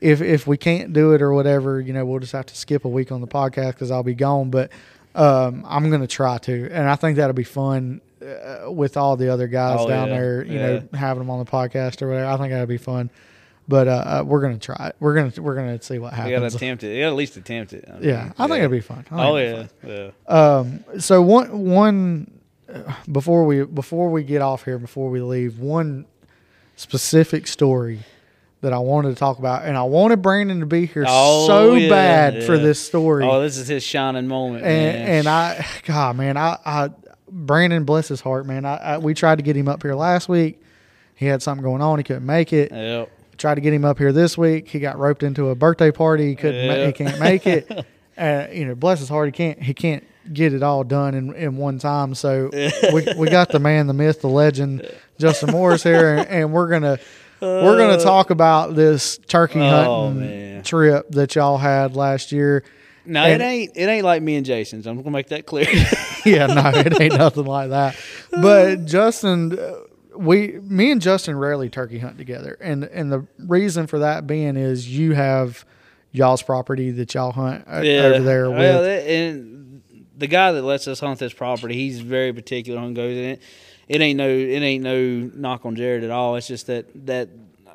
If if we can't do it or whatever, you know, we'll just have to skip a week on the podcast because I'll be gone. But um, I'm going to try to. And I think that'll be fun uh, with all the other guys oh, down yeah. there, you yeah. know, having them on the podcast or whatever. I think that'll be fun. But uh, we're going to try it. We're going to we're gonna see what happens. You got to attempt it. You got to at least attempt it. I mean, yeah, I yeah. think it'll be fun. Oh, yeah. Fun. yeah. Um, so one one uh, before we before we get off here, before we leave, one specific story that I wanted to talk about, and I wanted Brandon to be here oh, so yeah, bad yeah. for this story. Oh, this is his shining moment, and, man. and I, God, man, I, I, Brandon, bless his heart, man. I, I, we tried to get him up here last week. He had something going on. He couldn't make it. Yep. Tried to get him up here this week. He got roped into a birthday party. He couldn't. Yep. Ma- he can't make it. uh, you know, bless his heart. He can't. He can't get it all done in, in one time. So we we got the man, the myth, the legend, Justin Morris here, and, and we're gonna. Uh, We're going to talk about this turkey oh, hunting man. trip that y'all had last year. No, and it ain't it ain't like me and Jason's. I'm going to make that clear. Yeah, no, it ain't nothing like that. But Justin, we, me and Justin rarely turkey hunt together. And and the reason for that being is you have y'all's property that y'all hunt yeah. over there with. Well, and the guy that lets us hunt this property, he's very particular on goes in it. It ain't no, it ain't no knock on Jared at all. It's just that that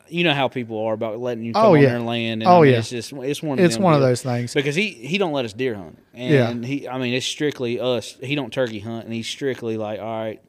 you know how people are about letting you come oh, yeah. on their land. And oh I mean, yeah, it's just it's one. Of it's them one deals. of those things because he, he don't let us deer hunt. And yeah. he, I mean, it's strictly us. He don't turkey hunt, and he's strictly like, all right,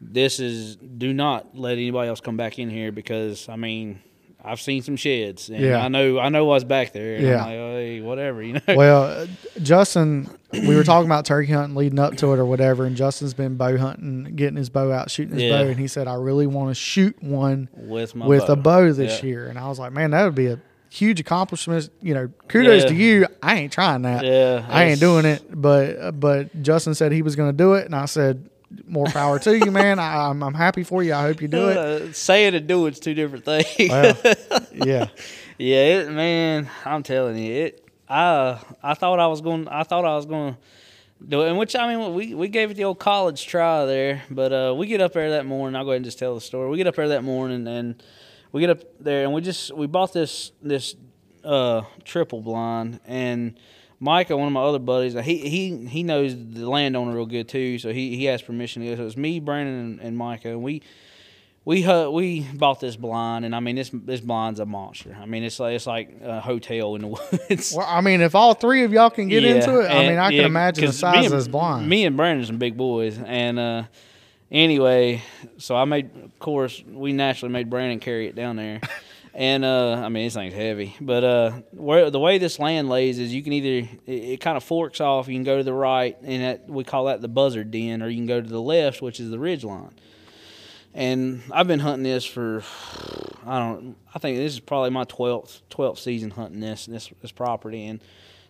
this is do not let anybody else come back in here because I mean. I've seen some sheds, and yeah. I know I know what's back there. And yeah, I'm like, oh, hey, whatever, you know. Well, Justin, we were talking about turkey hunting leading up to it or whatever, and Justin's been bow hunting, getting his bow out, shooting his yeah. bow, and he said, I really want to shoot one with, my with bow. a bow this yeah. year. And I was like, man, that would be a huge accomplishment. You know, kudos yeah. to you. I ain't trying that. Yeah, I ain't doing it. But but Justin said he was going to do it, and I said, more power to you, man. I, I'm I'm happy for you. I hope you do it. Uh, saying and doing is two different things. Well, yeah, yeah, it, man. I'm telling you, it. I I thought I was going. I thought I was going to do it. And which I mean, we we gave it the old college try there. But uh, we get up there that morning. I'll go ahead and just tell the story. We get up there that morning, and we get up there, and we just we bought this this uh, triple blind and. Micah, one of my other buddies, he he he knows the landowner real good too, so he, he has permission to go. So it's me, Brandon, and, and Micah, and we we we bought this blind, and I mean this this blind's a monster. I mean it's like it's like a hotel in the woods. Well, I mean if all three of y'all can get yeah, into it, I and, mean I yeah, can imagine the size and, of this blind. Me and Brandon are some big boys, and uh, anyway, so I made, of course, we naturally made Brandon carry it down there. And, uh, I mean, this thing's heavy. But uh, where, the way this land lays is you can either, it, it kind of forks off. You can go to the right, and that, we call that the buzzard den, or you can go to the left, which is the ridge line. And I've been hunting this for, I don't, I think this is probably my twelfth, twelfth season hunting this, this, this property. And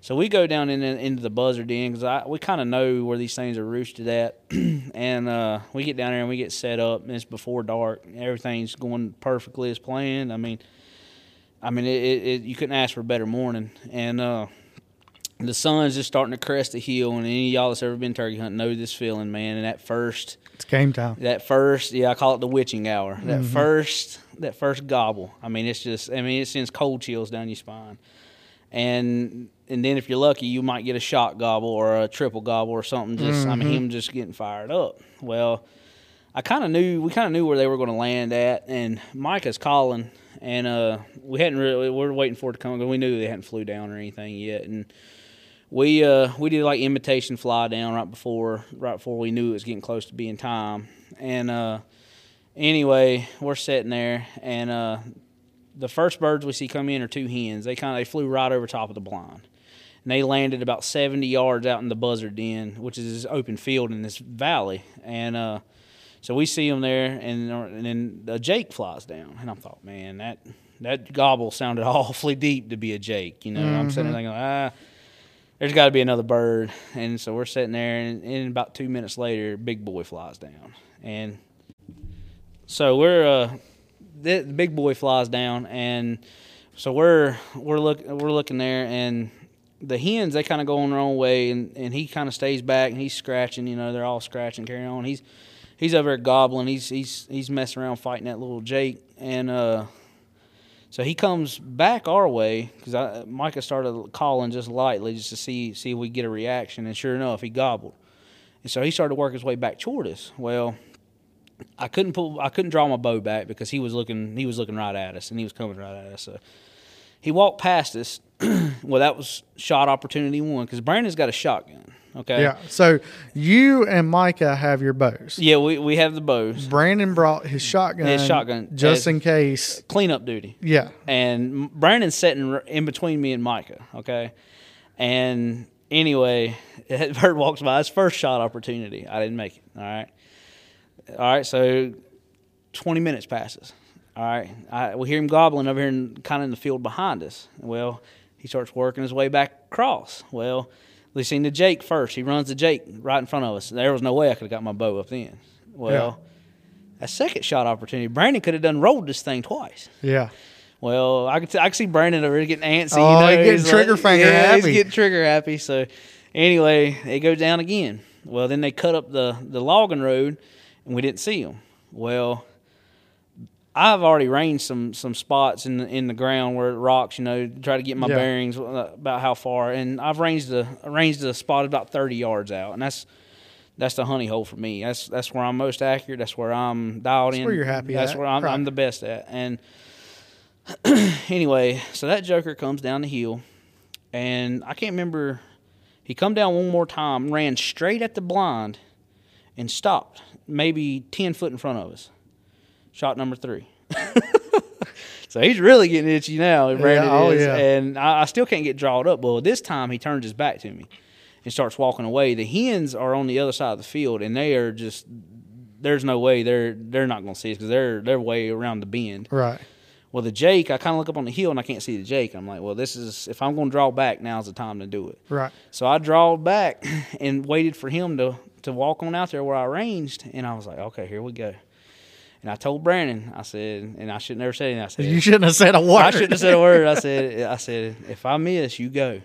so we go down in, in, into the buzzard den because we kind of know where these things are roosted at. And uh, we get down there, and we get set up, and it's before dark. Everything's going perfectly as planned. I mean, I mean, it, it, it, you couldn't ask for a better morning. And uh, the sun's just starting to crest the hill, and any of y'all that's ever been turkey hunting know this feeling, man. And that first... It's game time. That first, yeah, I call it the witching hour. That mm-hmm. first that first gobble. I mean, it's just, I mean, it sends cold chills down your spine. And and then if you're lucky, you might get a shot gobble or a triple gobble or something. Just mm-hmm. I mean, him just getting fired up. Well, I kind of knew, we kind of knew where they were going to land at, and Micah's calling... And uh, we hadn't really, we were waiting for it to come because we knew they hadn't flew down or anything yet. And we uh, we did like imitation fly down right before right before we knew it was getting close to being time. And uh, anyway, we're sitting there, and uh, the first birds we see come in are two hens. They kind of they flew right over top of the blind, and they landed about seventy yards out in the buzzard den, which is this open field in this valley. And uh, so we see them there, and, and then a Jake flies down. And I thought, man, that that gobble sounded awfully deep to be a Jake. You know, mm-hmm. I'm sitting there thinking, ah, there's got to be another bird. And so we're sitting there, and, and about two minutes later, Big Boy flies down. And so we're uh, – the Big Boy flies down, and so we're we're, look, we're looking there, and the hens, they kind of go on their own way, and, and he kind of stays back, and he's scratching. You know, they're all scratching, carrying on. He's – He's over there gobbling. He's he's he's messing around fighting that little Jake, and uh, so he comes back our way because Micah started calling just lightly just to see see if we get a reaction, and sure enough, he gobbled, and so he started to work his way back toward us. Well, I couldn't pull I couldn't draw my bow back because he was looking he was looking right at us, and he was coming right at us. So he walked past us. Well, that was shot opportunity one because Brandon's got a shotgun. Okay. Yeah. So you and Micah have your bows. Yeah, we, we have the bows. Brandon brought his shotgun. His shotgun. Just in case. Cleanup duty. Yeah. And Brandon's sitting in between me and Micah. Okay. And anyway, that bird walks by. His first shot opportunity. I didn't make it. All right. All right. So twenty minutes passes. All right. I, we hear him gobbling over here and kind of in the field behind us. Well, he starts working his way back across. Well, we seen the Jake first. He runs the Jake right in front of us. There was no way I could have got my bow up then. Well, yeah. a second shot opportunity. Brandon could have done rolled this thing twice. Yeah. Well, I could, t- I could see Brandon over there getting antsy. Oh, you know, he's getting trigger like, finger yeah, happy. He's getting trigger happy. So, anyway, they go down again. Well, then they cut up the, the logging road, and we didn't see them. Well, I've already ranged some some spots in the, in the ground where it rocks, you know, to try to get my yeah. bearings about how far. And I've ranged the ranged the spot about thirty yards out, and that's that's the honey hole for me. That's that's where I'm most accurate. That's where I'm dialed that's in. That's where you're happy That's at. where I'm, I'm the best at. And anyway, so that joker comes down the hill, and I can't remember. He come down one more time, ran straight at the blind, and stopped maybe ten foot in front of us. Shot number three. So he's really getting itchy now. Brandon yeah, oh is, yeah. And I, I still can't get drawed up. Well, this time he turns his back to me and starts walking away. The hens are on the other side of the field, and they are just – there's no way they're they're not going to see us because they're, they're way around the bend. Right. Well, the Jake, I kind of look up on the hill, and I can't see the Jake. I'm like, well, this is – if I'm going to draw back, now's the time to do it. Right. So I drawed back and waited for him to, to walk on out there where I ranged, and I was like, okay, here we go. And I told Brandon, I said, and I shouldn't have ever said anything. I said, you shouldn't have said a word. I shouldn't have said a word. I said, I said, if I miss, you go.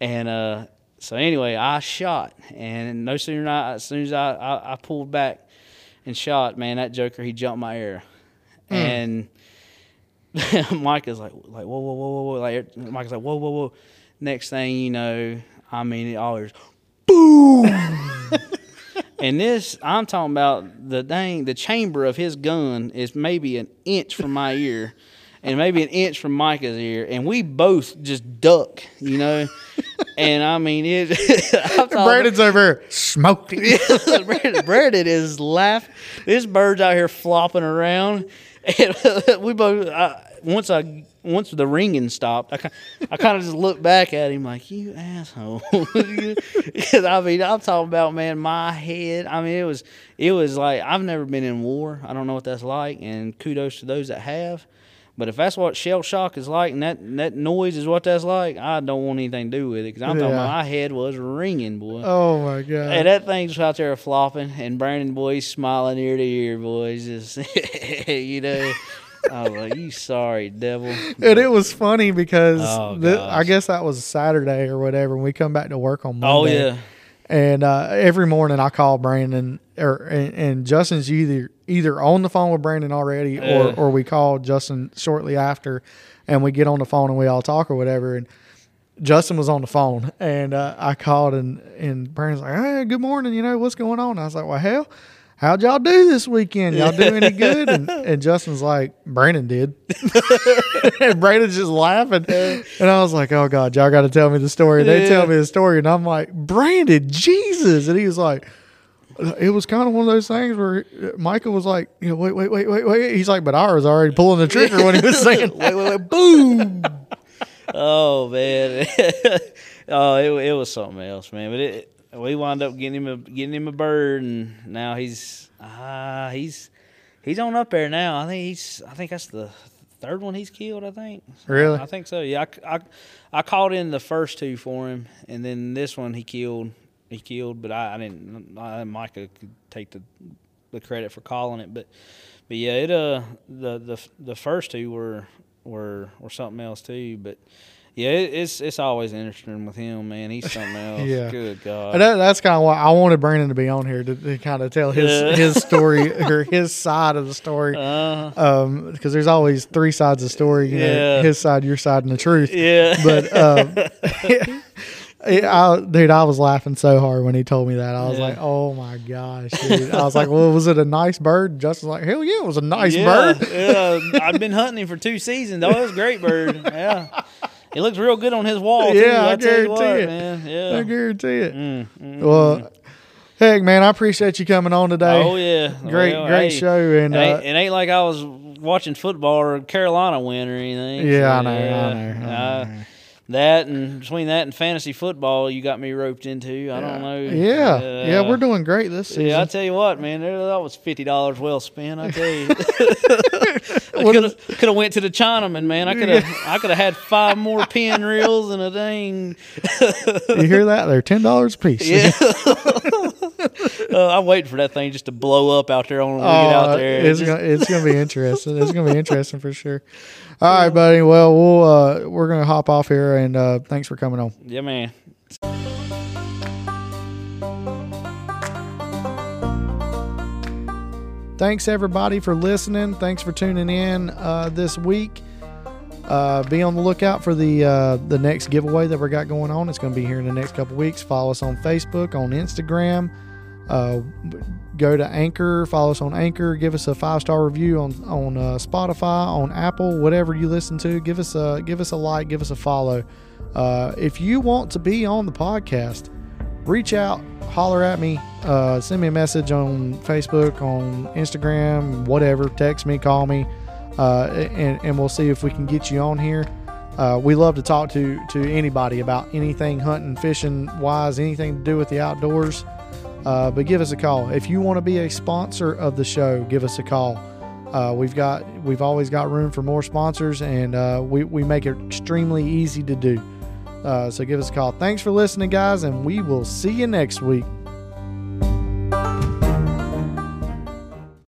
And uh, so anyway, I shot. And no sooner than I, as soon as I, I, I pulled back and shot, man, that joker, he jumped my arrow. Mm. And Micah's like, like, whoa, whoa, whoa, whoa, whoa. Like, Micah's like, whoa, whoa, whoa. Next thing you know, I mean, it all is boom. And this, I'm talking about the dang, the chamber of his gun is maybe an inch from my ear and maybe an inch from Micah's ear. And we both just duck, you know. And, I mean, it. Brandon's over smoked it. Brandon, Brandon is laughing. This bird's out here flopping around. And we both, I, once I... Once the ringing stopped, I, I kind of just looked back at him like, you asshole. I mean, I'm talking about, man, my head. I mean, it was it was like I've never been in war. I don't know what that's like, and kudos to those that have. But if that's what shell shock is like and that, and that noise is what that's like, I don't want anything to do with it because I'm yeah. talking about my head was ringing, boy. Oh, my God. And that thing's out there flopping, and Brandon, boy, he's smiling ear to ear, boy. He's just, you know. I was like, you sorry, devil. And it was funny because oh, th- I guess that was Saturday or whatever, and we come back to work on Monday. Oh, yeah. And uh, every morning I call Brandon, or and, and Justin's either either on the phone with Brandon already or, uh, or we call Justin shortly after, and we get on the phone and we all talk or whatever. And Justin was on the phone, and uh, I called, and, and Brandon's like, hey, good morning, you know, what's going on? I was like, well, hell. How'd y'all do this weekend? Y'all do any good? And, and Justin's like, Brandon did. And Brandon's just laughing. And I was like, oh, God, y'all got to tell me the story. They yeah. tell me the story. And I'm like, Brandon, Jesus. And he was like, it was kind of one of those things where Michael was like, you know, wait, wait, wait, wait, wait. He's like, but I was already pulling the trigger when he was saying, wait, wait, wait, boom. Oh, man. oh, it, it was something else, man. But it. We wound up getting him a getting him a bird, and now he's uh, he's he's on up there now. I think he's I think that's the third one he's killed. I think really, I, I think so. Yeah, I, I, I caught in the first two for him, and then this one he killed. He killed, but I, I didn't. I, Micah could take the the credit for calling it, but but yeah, it uh the the the first two were were were something else too, but. Yeah, it's it's always interesting with him, man. He's something else. yeah. Good God. That, that's kind of why I wanted Brandon to be on here to, to kind of tell his yeah. his story or his side of the story. Because uh, um, there's always three sides of the story. You yeah. know, his side, your side, and the truth. Yeah. But, um, it, I, dude, I was laughing so hard when he told me that. I was yeah. like, oh, my gosh, dude. I was like, well, was it a nice bird? Justin's like, hell, yeah, it was a nice yeah, bird. yeah, I've been hunting him for two seasons. Oh, it was a great bird. Yeah. It looks real good on his wall, too. Yeah, I, I guarantee what, it, man. Yeah. I guarantee it. Mm, mm, well, heck, man, I appreciate you coming on today. Oh, yeah. Great, well, great hey, show. And it ain't, uh, it ain't like I was watching football or Carolina win or anything. Yeah, so, I know, yeah, I know, I know. I, that and between that and fantasy football, you got me roped into. I yeah. don't know. Yeah. Uh, yeah, we're doing great this season. Yeah, I tell you what, man, that was fifty dollars well spent, I tell you. I could have went to the Chinaman, man. I could have yeah. I could have had five more pin reels and a dang. You hear that? They're ten dollars a piece. Yeah. uh, I'm waiting for that thing just to blow up out there on the oh, rig out there. It's just... gonna, it's gonna be interesting. It's gonna be interesting for sure. All right, buddy. Well, we'll uh, we're gonna hop off here, and uh, thanks for coming on. Yeah, man. Thanks, everybody, for listening. Thanks for tuning in uh, this week. Uh, be on the lookout for the uh, the next giveaway that we got going on. It's going to be here in the next couple weeks. Follow us on Facebook, on Instagram. Uh, go to Anchor. Follow us on Anchor. Give us a five-star review on on uh, Spotify, on Apple, whatever you listen to. Give us a give us a like. Give us a follow. Uh, if you want to be on the podcast, reach out, holler at me, uh, send me a message on Facebook, on Instagram, whatever. Text me, call me, uh, and, and we'll see if we can get you on here. Uh, we love to talk to, to anybody about anything hunting, fishing wise, anything to do with the outdoors. Uh, but give us a call. If you want to be a sponsor of the show, give us a call. Uh, we've got, we've always got room for more sponsors, and uh, we, we make it extremely easy to do. Uh, so give us a call. Thanks for listening, guys, and we will see you next week.